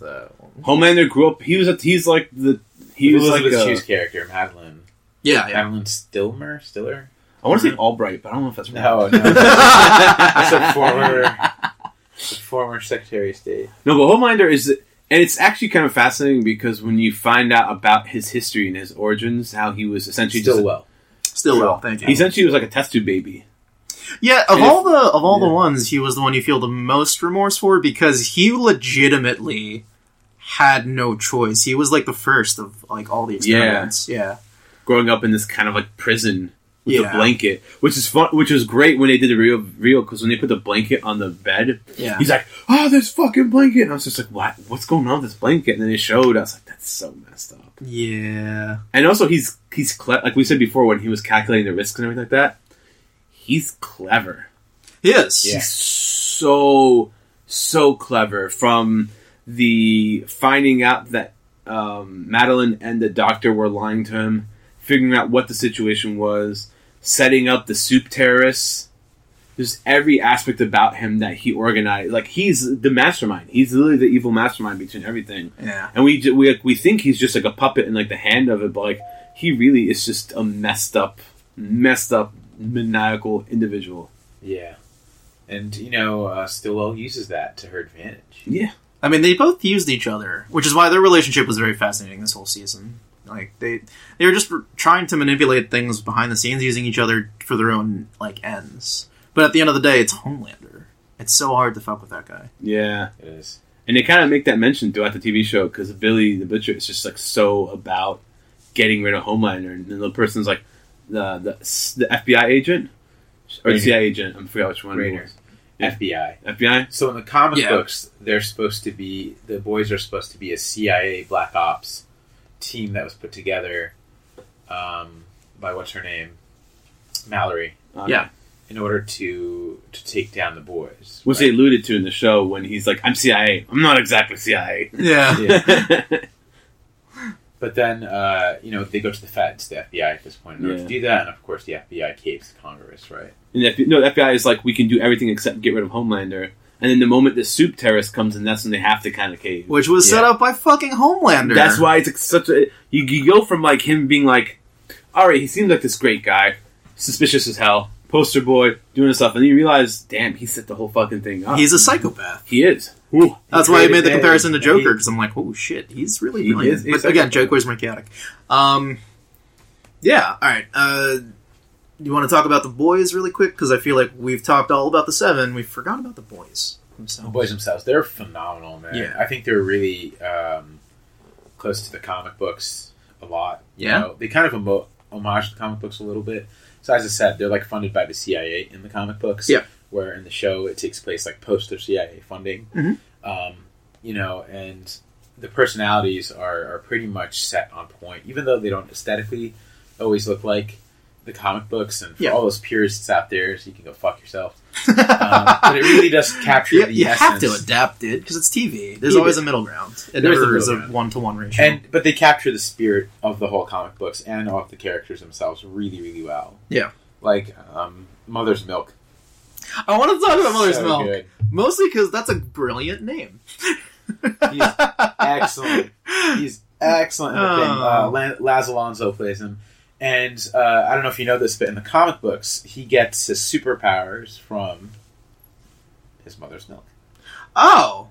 Homelander grew up. He was like the Hughes character, Madeline. Yeah. Madeline Stiller. I want to say Albright, but I don't know if that's right. No. That's a former Secretary of State. No, but Homelander is. And it's actually kind of fascinating because when you find out about his history and his origins, how he was essentially Stillwell. Stillwell, thank you. He essentially was like a test tube baby. Yeah, of all the ones, he was the one you feel the most remorse for, because he legitimately had no choice. He was like the first of like all the experiments. Yeah. Growing up in this kind of like prison with a blanket, which is fun, which was great when they did the reveal, because when they put the blanket on the bed, he's like, "Oh, this fucking blanket," and I was just like, "What? What's going on with this blanket?" And then it showed. I was like, "That's so messed up." Yeah, and also he's like we said before, when he was calculating the risks and everything like that, he's clever. He is. Yeah. He's so clever. From the finding out that Madeline and the doctor were lying to him, figuring out what the situation was, setting up the soup terrace. There's every aspect about him that he organized. Like, he's the mastermind. He's literally the evil mastermind between everything. Yeah. And we think he's just like a puppet in like the hand of it, but like he really is just a messed up maniacal individual. Yeah. And you know, Stillwell uses that to her advantage. Yeah. I mean, they both used each other, which is why their relationship was very fascinating this whole season. Like, they were just trying to manipulate things behind the scenes, using each other for their own, like, ends. But at the end of the day, it's Homelander. It's so hard to fuck with that guy. Yeah. It is. And they kind of make that mention throughout the TV show, because Billy the Butcher is just, like, so about getting rid of Homelander. And the person's, like, the FBI agent? Or the CIA agent. I forgot which one it was. Yeah. FBI? So in the comic books, they're supposed to be... The boys are supposed to be a CIA Black Ops team that was put together by what's her name, Mallory, in order to take down the boys, which they alluded to in the show when he's like, "I'm CIA, I'm not exactly CIA." But then they go to the feds, the FBI at this point, in order to do that, and of course the FBI caves to Congress, right? And the FBI is like, "We can do everything except get rid of Homelander." And then the moment the soup terrace comes in, that's when they have to kind of cave. Which was set up by fucking Homelander. That's why it's such a... You go from, like, him being like, all right, he seems like this great guy, suspicious as hell, poster boy, doing stuff, and you realize, damn, he set the whole fucking thing up. He's a psychopath. He is. Ooh, that's why I made the comparison to Joker, because I'm like, oh, shit, he's really brilliant. But again, Joker's mechanic. Yeah, all right, you want to talk about the boys really quick? Because I feel like we've talked all about the seven. We forgot about the boys themselves. The boys themselves. They're phenomenal, man. Yeah. I think they're really close to the comic books a lot. Yeah. You know, they kind of homage the comic books a little bit. So as I said, they're like funded by the CIA in the comic books. Yeah. Where in the show it takes place like post their CIA funding. Mm-hmm. You know, and the personalities are pretty much set on point. Even though they don't aesthetically always look like the comic books, and for all those purists out there, so you can go fuck yourself. But it really does capture the essence. You have to adapt it, because it's TV. There's always a middle ground. It never is a one-to-one ratio. But they capture the spirit of the whole comic books and of the characters themselves really, really well. Yeah. Like, Mother's Milk. I want to talk about Mother's Milk. Good. Mostly because that's a brilliant name. He's excellent. Laz Alonso plays him. And I don't know if you know this, but in the comic books, he gets his superpowers from his mother's milk. Oh!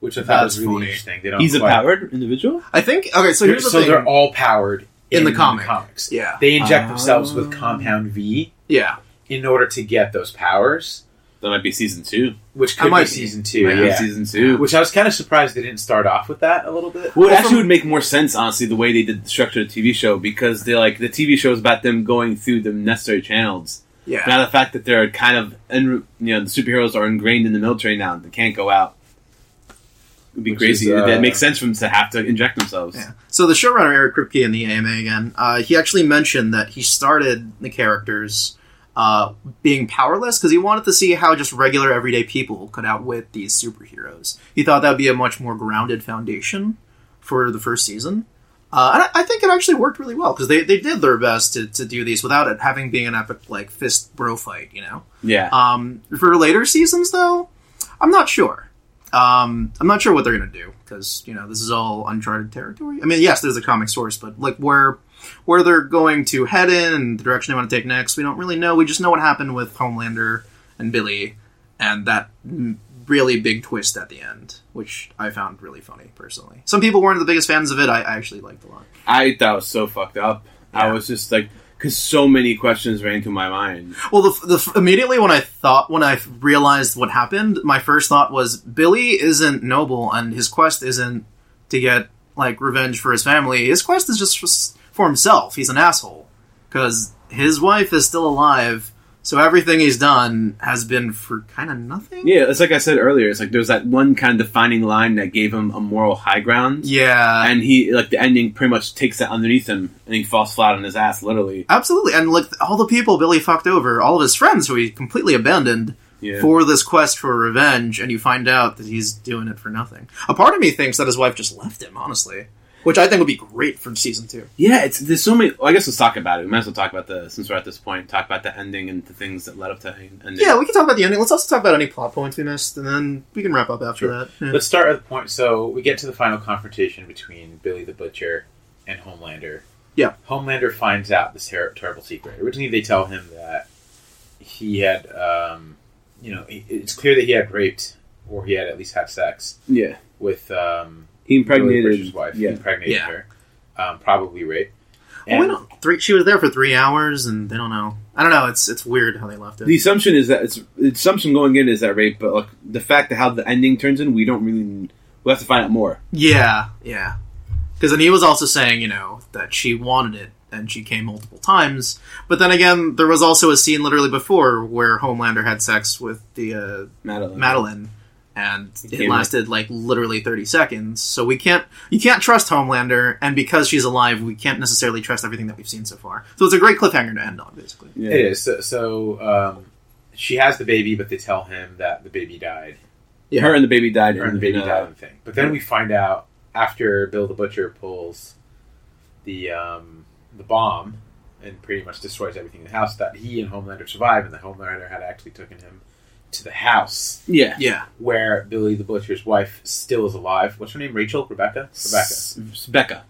Which I thought was really interesting. He's a powered individual? I think... Okay, so here's the thing. So they're all powered in the comics. Yeah. They inject themselves with Compound V in order to get those powers. That might be Season 2. Which could be Season 2. Season 2. Which I was kind of surprised they didn't start off with that a little bit. Well, it actually would make more sense, honestly, the way they did the structure of the TV show, because they like the TV show is about them going through the necessary channels. Yeah. Now the fact that they're kind of... the superheroes are ingrained in the military now. They can't go out. It would be crazy. That makes sense for them to have to inject themselves. Yeah. So the showrunner, Eric Kripke, in the AMA again, he actually mentioned that he started the characters... being powerless, because he wanted to see how just regular everyday people could outwit these superheroes. He thought that would be a much more grounded foundation for the first season. And I think it actually worked really well, because they did their best to do these without it having being an epic, like, fist bro fight, you know? Yeah. For later seasons, though, I'm not sure. I'm not sure what they're going to do, because, you know, this is all uncharted territory. I mean, yes, there's a comic source, but, like, where they're going to head in and the direction they want to take next, we don't really know. We just know what happened with Homelander and Billy and that really big twist at the end, which I found really funny, personally. Some people weren't the biggest fans of it. I actually liked it a lot. I thought it was so fucked up. Yeah. I was just like... because so many questions ran to my mind. Well, immediately when I realized what happened, my first thought was Billy isn't noble, and his quest isn't to get like revenge for his family. His quest is just for himself. He's an asshole because his wife is still alive. So everything he's done has been for kind of nothing? Yeah, it's like I said earlier. It's like there's that one kind of defining line that gave him a moral high ground. Yeah. And he, like, the ending pretty much takes that underneath him, and he falls flat on his ass, literally. Absolutely. And, like, all the people Billy fucked over, all of his friends who he completely abandoned for this quest for revenge, and you find out that he's doing it for nothing. A part of me thinks that his wife just left him, honestly. Which I think would be great for season 2. Yeah, there's so many... Well, I guess let's talk about it. We might as well talk about since we're at this point, talk about the ending and the things that led up to the ending. Yeah, we can talk about the ending. Let's also talk about any plot points we missed, and then we can wrap up after that. Yeah. Let's start at the point... So, we get to the final confrontation between Billy the Butcher and Homelander. Yeah. Homelander finds out this terrible secret. Originally, they tell him that he had... it's clear that he had raped, or he had at least had sex. Yeah. With... He impregnated Billy Butcher's wife. Yeah. He impregnated her. Probably rape. Well, she was there for 3 hours, and they don't know. I don't know. It's weird how they left it. The assumption is that the assumption going in is that rape, but like the fact that how the ending turns in, we don't really. We have to find out more. Yeah, yeah. Because then he was also saying, that she wanted it, and she came multiple times. But then again, there was also a scene literally before where Homelander had sex with the Madeline. And it lasted, literally 30 seconds. So you can't trust Homelander, and because she's alive, we can't necessarily trust everything that we've seen so far. So it's a great cliffhanger to end on, basically. Yeah. It is. So, she has the baby, but they tell him that the baby died. Yeah, her and the baby died. Her and the baby died and thing. But then we find out, after Bill the Butcher pulls the bomb, and pretty much destroys everything in the house, that he and Homelander survive, and the Homelander had actually taken him to the house, where Billy the Butcher's wife still is alive. What's her name? Rachel? Rebecca? Becca,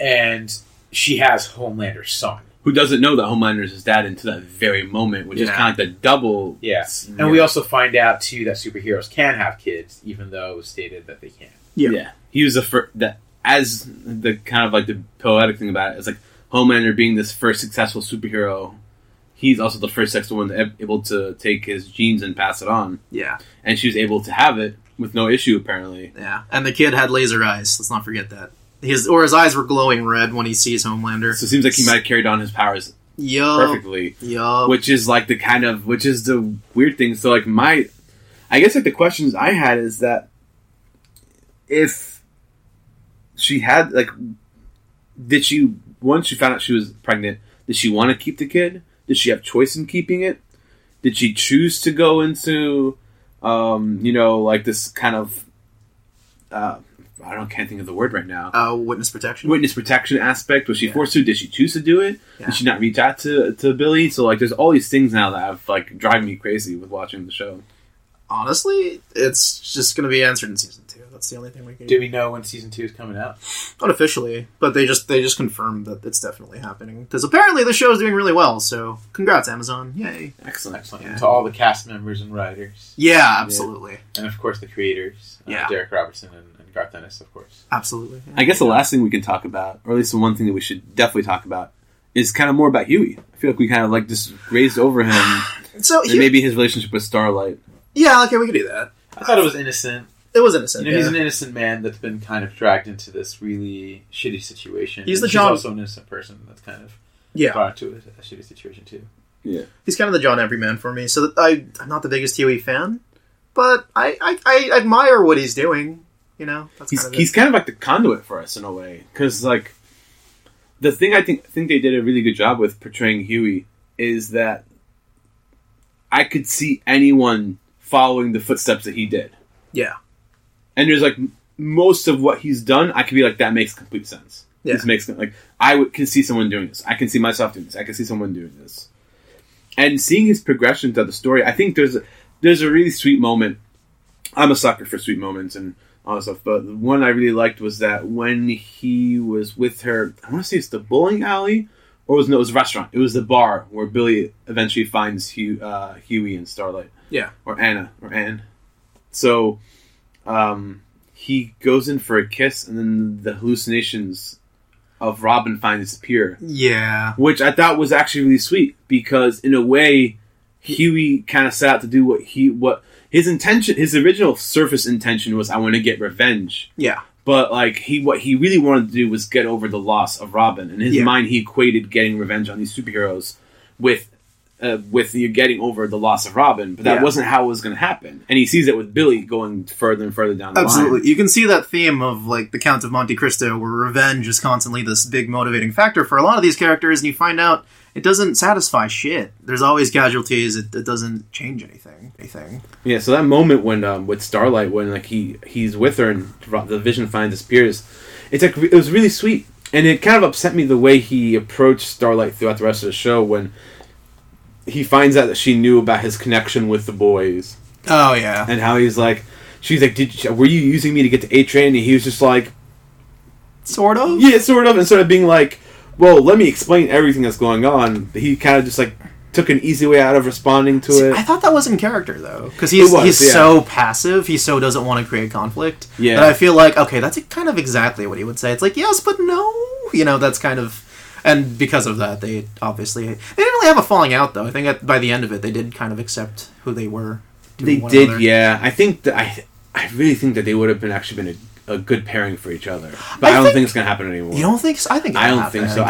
and she has Homelander's son, who doesn't know that Homelander's his dad until that very moment, which is kind of like the double. Yes, yeah. And we also find out too that superheroes can have kids, even though it was stated that they can't. Yeah, yeah. He was the first. As the kind of like the poetic thing about it, it's like Homelander being this first successful superhero. He's also the first sexual one able to take his genes and pass it on. Yeah. And she was able to have it with no issue, apparently. Yeah. And the kid had laser eyes. Let's not forget that. His eyes were glowing red when he sees Homelander. So it seems like he might have carried on his powers perfectly. Yup. Which is like which is the weird thing. So I guess the questions I had is that if she had, once she found out she was pregnant, did she want to keep the kid? Did she have choice in keeping it? Did she choose to go into, this kind of, can't think of the word right now. Witness protection? Witness protection aspect. Was she forced to? Did she choose to do it? Yeah. Did she not reach out to Billy? So, there's all these things now that have, drive me crazy with watching the show. Honestly, it's just going to be answered in season 2. That's the only thing we can do. Do we know when season 2 is coming out? Not officially, but they just confirmed that it's definitely happening. Because apparently the show is doing really well, so congrats, Amazon. Yay. Excellent. Yeah. To all the cast members and writers. Yeah, absolutely. Yeah. And of course the creators. Darick Robertson and Garth Ennis, of course. Absolutely. Yeah. I guess the last thing we can talk about, or at least the one thing that we should definitely talk about, is kind of more about Huey. I feel like we kind of just grazed over him. And maybe his relationship with Starlight. Yeah, okay, we could do that. I thought it was innocent. It was innocent. He's an innocent man that's been kind of dragged into this really shitty situation. He's also an innocent person that's kind of brought to a shitty situation too. Yeah, he's kind of the John Everyman for me. So I'm not the biggest Huey fan, but I admire what he's doing. He's kind of like the conduit for us in a way, because the thing I think they did a really good job with portraying Huey is that I could see anyone following the footsteps that he did. Yeah. And there's most of what he's done, I could be that makes complete sense. Yeah. This makes I can see someone doing this. I can see myself doing this. I can see someone doing this. And seeing his progression throughout the story, I think there's a really sweet moment. I'm a sucker for sweet moments and all that stuff, but the one I really liked was that when he was with her, I want to say it's the bowling alley, it was a restaurant. It was the bar where Billy eventually finds Huey and Starlight. Yeah. Or Anna. Or Anne. So... he goes in for a kiss, and then the hallucinations of Robin finds his peer. Yeah. Which I thought was actually really sweet, because in a way, Huey kind of set out to do what his intention, his original surface intention was, I want to get revenge. Yeah. But like what he really wanted to do was get over the loss of Robin. In his mind, he equated getting revenge on these superheroes with you getting over the loss of Robin, but that wasn't how it was going to happen. And he sees it with Billy going further and further down the line. Absolutely. You can see that theme of, like, the Count of Monte Cristo, where revenge is constantly this big motivating factor for a lot of these characters, and you find out it doesn't satisfy shit. There's always casualties, it doesn't change anything. Yeah, so that moment when, with Starlight, when, like, he's with her and the Vision finds his peers, it's like, it was really sweet. And it kind of upset me the way he approached Starlight throughout the rest of the show when he finds out that she knew about his connection with the boys. Oh, yeah. And how he's like, she's like, were you using me to get to A-Train? And he was just like... Sort of? Yeah, sort of. And sort of being like, well, let me explain everything that's going on. He kind of just like took an easy way out of responding to it. I thought that was in character, though. Because he's so passive. He so doesn't want to create conflict. Yeah. That I feel like, okay, that's kind of exactly what he would say. It's like, yes, but no. You know, that's kind of... And because of that, they obviously... They didn't really have a falling out, though. I think that by the end of it, they did kind of accept who they were. They did, yeah. I think that... I really think that they would have actually been a good pairing for each other. But I don't think it's going to happen anymore. You don't think so? I don't think so. I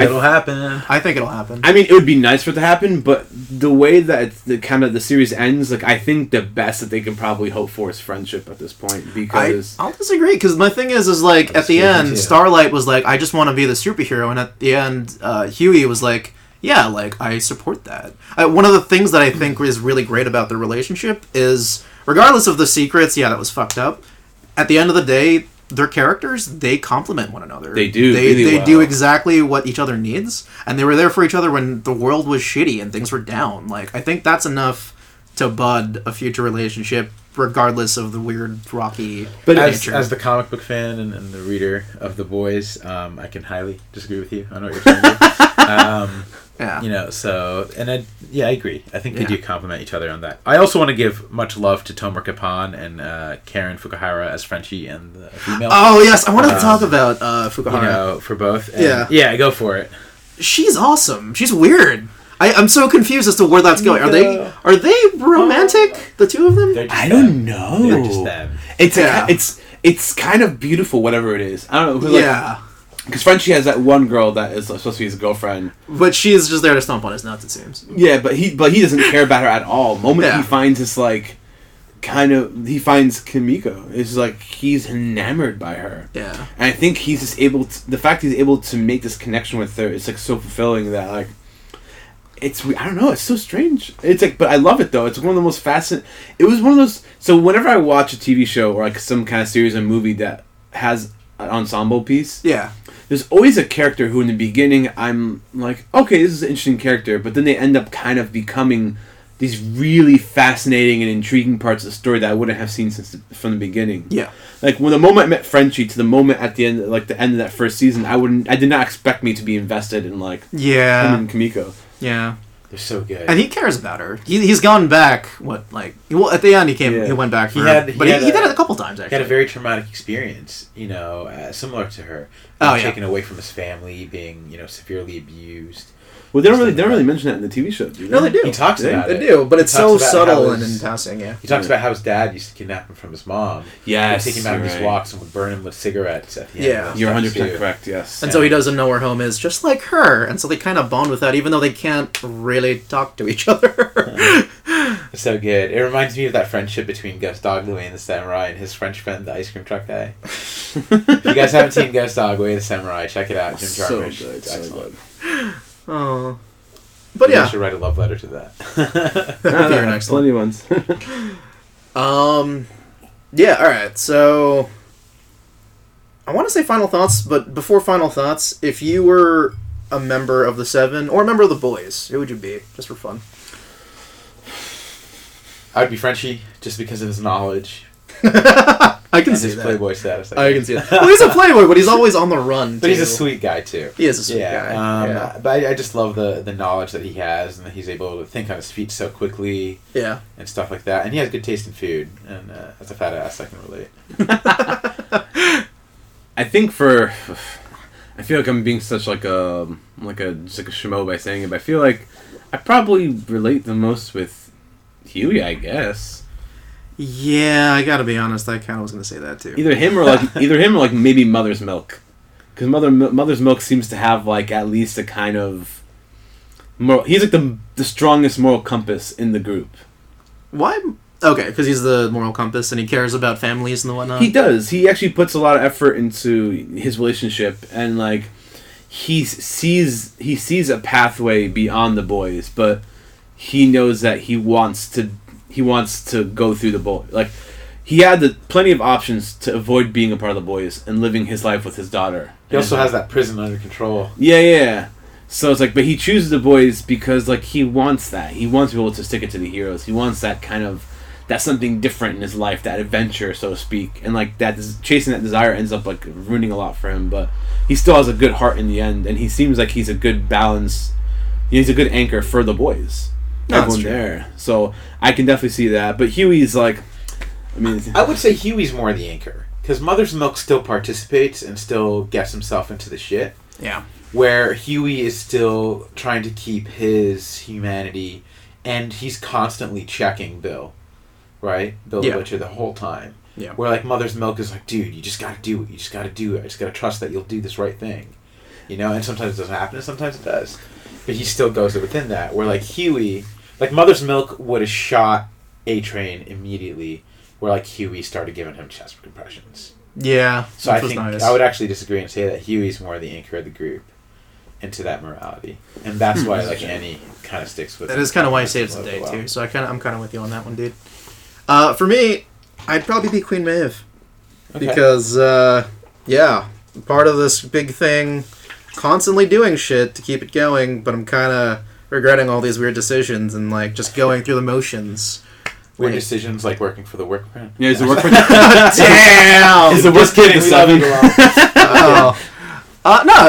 think it'll happen. I mean, it would be nice for it to happen, but the way that the series ends, like, I think the best that they can probably hope for is friendship at this point, because... I'll disagree, because my thing is like, at the end, Starlight was like, I just want to be the superhero, and at the end, Huey was like, yeah, like, I support that. One of the things that I think is really great about their relationship is, regardless of the secrets, yeah, that was fucked up, at the end of the day, their characters, they complement one another. They do. They do exactly what each other needs, and they were there for each other when the world was shitty and things were down. Like, I think that's enough to bud a future relationship, regardless of the weird, rocky nature. As the comic book fan and the reader of The Boys, I can highly disagree with you. I know what you're trying to do. Yeah. You know, so... And I agree. I think they do complement each other on that. I also want to give much love to Tomer Kapon and Karen Fukuhara as Frenchie and the female. Oh, yes. I wanted to talk about Fukuhara. You know, for both. And, yeah, go for it. She's awesome. She's weird. I'm so confused as to where that's going. Are they romantic, the two of them? I don't know. They're just them. It's kind of beautiful, whatever it is. I don't know. Yeah. Because Frenchie has that one girl that is supposed to be his girlfriend, but she is just there to stomp on his nuts. It seems. Yeah, but he doesn't care about her at all. He finds this he finds Kimiko. It's like he's enamored by her. Yeah, and I think he's just able to, the fact he's able to make this connection with her is like so fulfilling that like it's I don't know, it's so strange. It's like, but I love it though. It's one of the most fascinating. It was one of those. So whenever I watch a TV show or like some kind of series or movie that has an ensemble piece, yeah, there's always a character who in the beginning I'm like, okay, this is an interesting character, but then they end up kind of becoming these really fascinating and intriguing parts of the story that I wouldn't have seen from the beginning. Yeah, like when the moment I met Frenchie to the moment at the end, like the end of that first season, I did not expect me to be invested in like him and Kimiko. Yeah, they're so good, and he cares about her. He's gone back. What like well at the end he came yeah. he went back. For he her. Had he but had he did it a couple times actually. He had a very traumatic experience, you know, similar to her. Taken away from his family, being you know severely abused. Well, they don't really mention that in the TV show. Do they? No, they do. He talks about it. They do, but it's so subtle and in passing. Yeah, he talks about how his dad used to kidnap him from his mom. Yes, take him out on these walks and would burn him with cigarettes at the end. Yeah, you're 100% correct. Yes, and so he doesn't know where home is, just like her, and so they kind of bond with that, even though they can't really talk to each other. It's so good. It reminds me of that friendship between Ghost Dog Louie and the Samurai and his French friend, the ice cream truck guy. If you guys haven't seen Ghost Dog Louie and the Samurai, check it out. Jim Jarmusch. It's excellent. Oh, but yeah, I should write a love letter to that. No, plenty of ones. Yeah. All right. So, I want to say final thoughts, but before final thoughts, if you were a member of the Seven or a member of the Boys, who would you be? Just for fun. I would be Frenchie, just because of his knowledge. I can see his Playboy status. I can see that. Well, he's a Playboy, but he's always on the run, too. But he's a sweet guy, too. He is a sweet guy. Yeah. But I just love the knowledge that he has and that he's able to think on his feet so quickly. Yeah. And stuff like that. And he has good taste in food. And as a fat ass, I can relate. I think for... I feel like I'm being such like a schmo by saying it, but I feel like I probably relate the most with Huey, I guess. Yeah, I gotta be honest. I kind of was gonna say that too. Either him or maybe Mother's Milk, because Mother's Milk seems to have like at least a kind of moral. He's like the strongest moral compass in the group. Why? Okay, because he's the moral compass and he cares about families and whatnot. He does. He actually puts a lot of effort into his relationship, and like he sees a pathway beyond the boys, but he knows that he wants to go through the boys. Like, he had plenty of options to avoid being a part of the boys and living his life with his daughter. He also has that prison under control. Yeah. So it's like, but he chooses the boys because, like, he wants that. He wants people to stick it to the heroes. He wants that kind of, that's something different in his life, that adventure, so to speak. And, like, that chasing that desire ends up, like, ruining a lot for him. But he still has a good heart in the end, and he seems like he's a good balance. He's a good anchor for the boys. No, everyone there. So I can definitely see that. But Huey's like, I mean, I would say Huey's more the anchor, because Mother's Milk still participates and still gets himself into the shit. Yeah. Where Huey is still trying to keep his humanity, and he's constantly checking Bill, right? Bill the Butcher the whole time. Yeah. Where like Mother's Milk is like, dude, you just gotta do it. You just gotta do it. I just gotta trust that you'll do this right thing, you know. And sometimes it doesn't happen, and sometimes it does. But he still goes within that. Where like Huey. Like, Mother's Milk would have shot A-Train immediately, where, like, Huey started giving him chest compressions. Yeah. So I think nice. I would actually disagree and say that Huey's more the anchor of the group into that morality. And that's why, like, Annie kind of sticks with it. That is kind of why I say it's today, too. So I'm kind of with you on that one, dude. For me, I'd probably be Queen Maeve. Okay. Because, part of this big thing, constantly doing shit to keep it going, but I'm kind of regretting all these weird decisions and like just going through the motions. Weird decisions like working for the Workprint. Yeah, is the Workprint? Damn! Is the Workprint seven? No,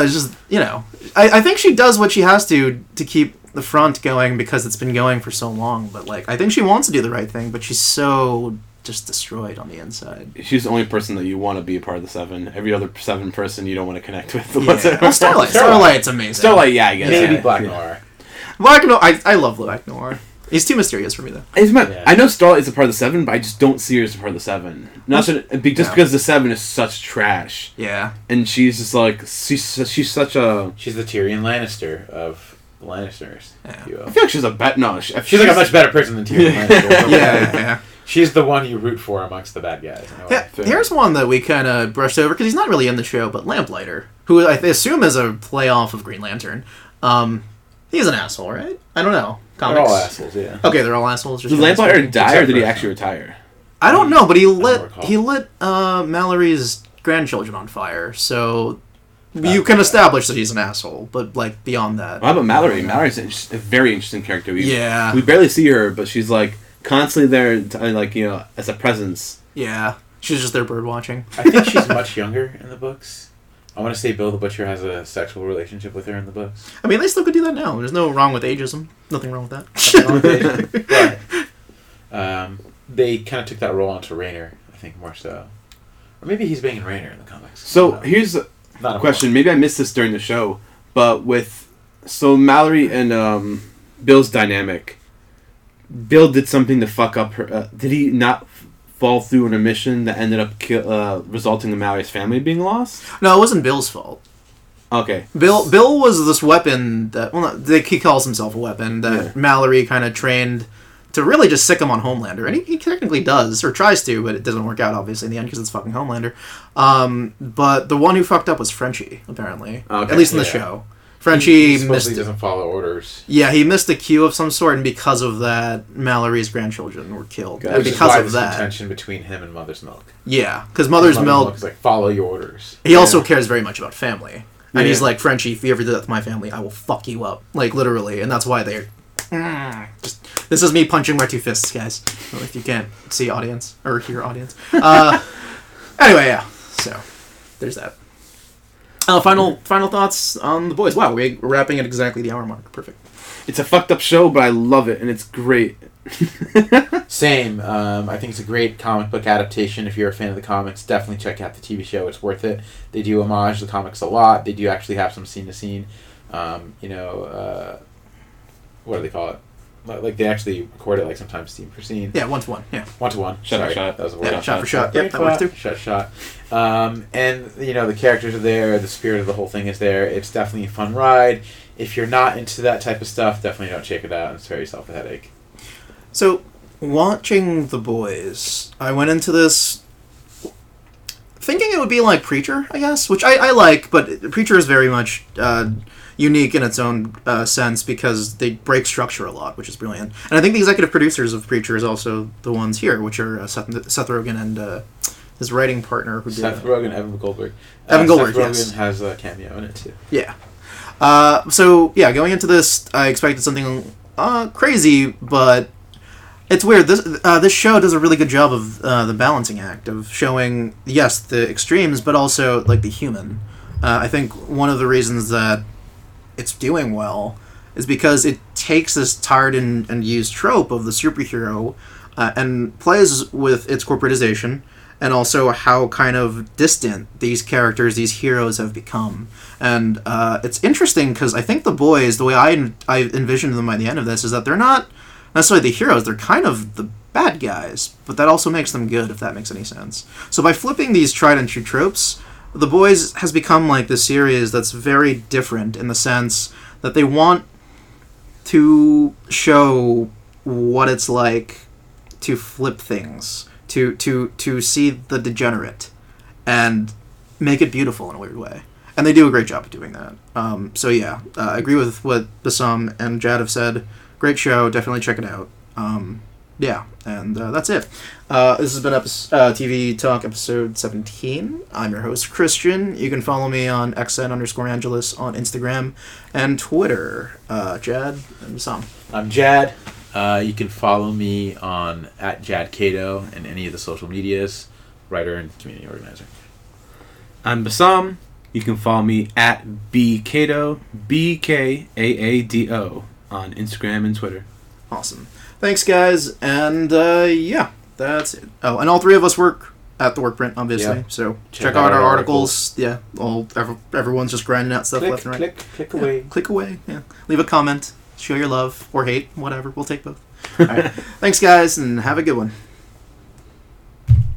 it's just, you know, I think she does what she has to keep the front going because it's been going for so long. But like, I think she wants to do the right thing, but she's so just destroyed on the inside. She's the only person that you want to be a part of the seven. Every other seven person you don't want to connect with. Well, Starlight's amazing. Starlight, yeah, I guess. Maybe Black Noir. Black Noir, I love Black Noir. He's too mysterious for me, though. I know Starlight is a part of the Seven, but I just don't see her as a part of the Seven. Because the Seven is such trash. Yeah. And she's just like, she's such a... She's the Tyrion Lannister of the Lannisters. Yeah. I feel like she's a better... No, she's like a much better person than Tyrion Lannister. Yeah. She's the one you root for amongst the bad guys. Here's one that we kind of brushed over, because he's not really in the show, but Lamplighter, who I assume is a playoff of Green Lantern. He's an asshole, right? I don't know. Comics. They're all assholes, yeah. Okay, they're all assholes. Did Lamplighter die, or did he actually retire? I don't know, but he lit Mallory's grandchildren on fire, so you can establish that he's an asshole, but like beyond that. Well, how about Mallory? Mallory's a very interesting character. We barely see her, but she's like constantly there, like, you know, as a presence. Yeah, she's just there bird watching. I think she's much younger in the books. I want to say Bill the Butcher has a sexual relationship with her in the books. I mean, they still could do that now. There's no wrong with ageism. Nothing wrong with that. But, they kind of took that role onto Raynor, I think, more so. Or maybe he's banging Raynor in the comics. So here's a question. Maybe I missed this during the show, but so Mallory and Bill's dynamic, Bill did something to fuck up her. Did he not fall through in a mission that ended up resulting in Mallory's family being lost? No, it wasn't Bill's fault. Okay. Bill was this weapon that... Well, he calls himself a weapon that Mallory kind of trained to really just sick him on Homelander. And he technically does, or tries to, but it doesn't work out, obviously, in the end, because it's fucking Homelander. But the one who fucked up was Frenchie, apparently. Okay. At least in the show. Frenchie supposedly doesn't follow orders. Yeah, he missed a cue of some sort, and because of that, Mallory's grandchildren were killed. And because of that, tension between him and Mother's Milk. Yeah, because Mother's Milk is like, follow your orders. He also cares very much about family, and he's like, Frenchie, if you ever do that to my family, I will fuck you up, like literally, and that's why they're. This is me punching my two fists, guys. Well, if you can't see audience or hear audience. Anyway, yeah. So there's that. Final thoughts on The Boys. Wow, we're wrapping at exactly the hour mark. Perfect. It's a fucked up show, but I love it, and it's great. Same. I think it's a great comic book adaptation. If you're a fan of the comics, definitely check out the TV show. It's worth it. They do homage the comics a lot. They do actually have some scene to scene. What do they call it? Like, they actually record it, like, sometimes scene for scene. Yeah, one to one. Yeah. One to one. Shot for shot. That was a word. Yeah, shot for shot. Yep, that went through. Shot. And, you know, the characters are there. The spirit of the whole thing is there. It's definitely a fun ride. If you're not into that type of stuff, definitely don't check it out and spare yourself a headache. So, watching The Boys, I went into this thinking it would be like Preacher, I guess, which I like, but Preacher is very much unique in its own sense because they break structure a lot, which is brilliant. And I think the executive producers of Preacher is also the ones here, which are Seth Rogen and his writing partner. Evan Goldberg, yes. Seth Rogen has a cameo in it, too. Yeah. Going into this, I expected something crazy, but it's weird. This show does a really good job of the balancing act of showing, yes, the extremes, but also, like, the human. I think one of the reasons that it's doing well is because it takes this tired and used trope of the superhero and plays with its corporatization and also how kind of distant these characters, these heroes, have become. And it's interesting because I think The Boys, the way I envisioned them by the end of this, is that they're not necessarily the heroes, they're kind of the bad guys, but that also makes them good, if that makes any sense. So by flipping these tried and true tropes, The Boys has become like this series that's very different in the sense that they want to show what it's like to flip things, to see the degenerate and make it beautiful in a weird way. And they do a great job of doing that. I agree with what Bassam and Jad have said. Great show. Definitely check it out. That's it. This has been TV Talk episode 17. I'm your host, Christian. You can follow me on xn_angelus on Instagram and Twitter. Jad and Bassam. I'm Jad. You can follow me on @JadCato and any of the social medias. Writer and community organizer. I'm Bassam. You can follow me @BKato, BKAADO. On Instagram and Twitter. Awesome. Thanks, guys. And, that's it. Oh, and all three of us work at The Workprint, obviously. Yeah. So check out our articles. Yeah. Everyone's just grinding out stuff left and right. Click away. Click away. Yeah. Leave a comment. Show your love or hate. Whatever. We'll take both. All right. Thanks, guys, and have a good one.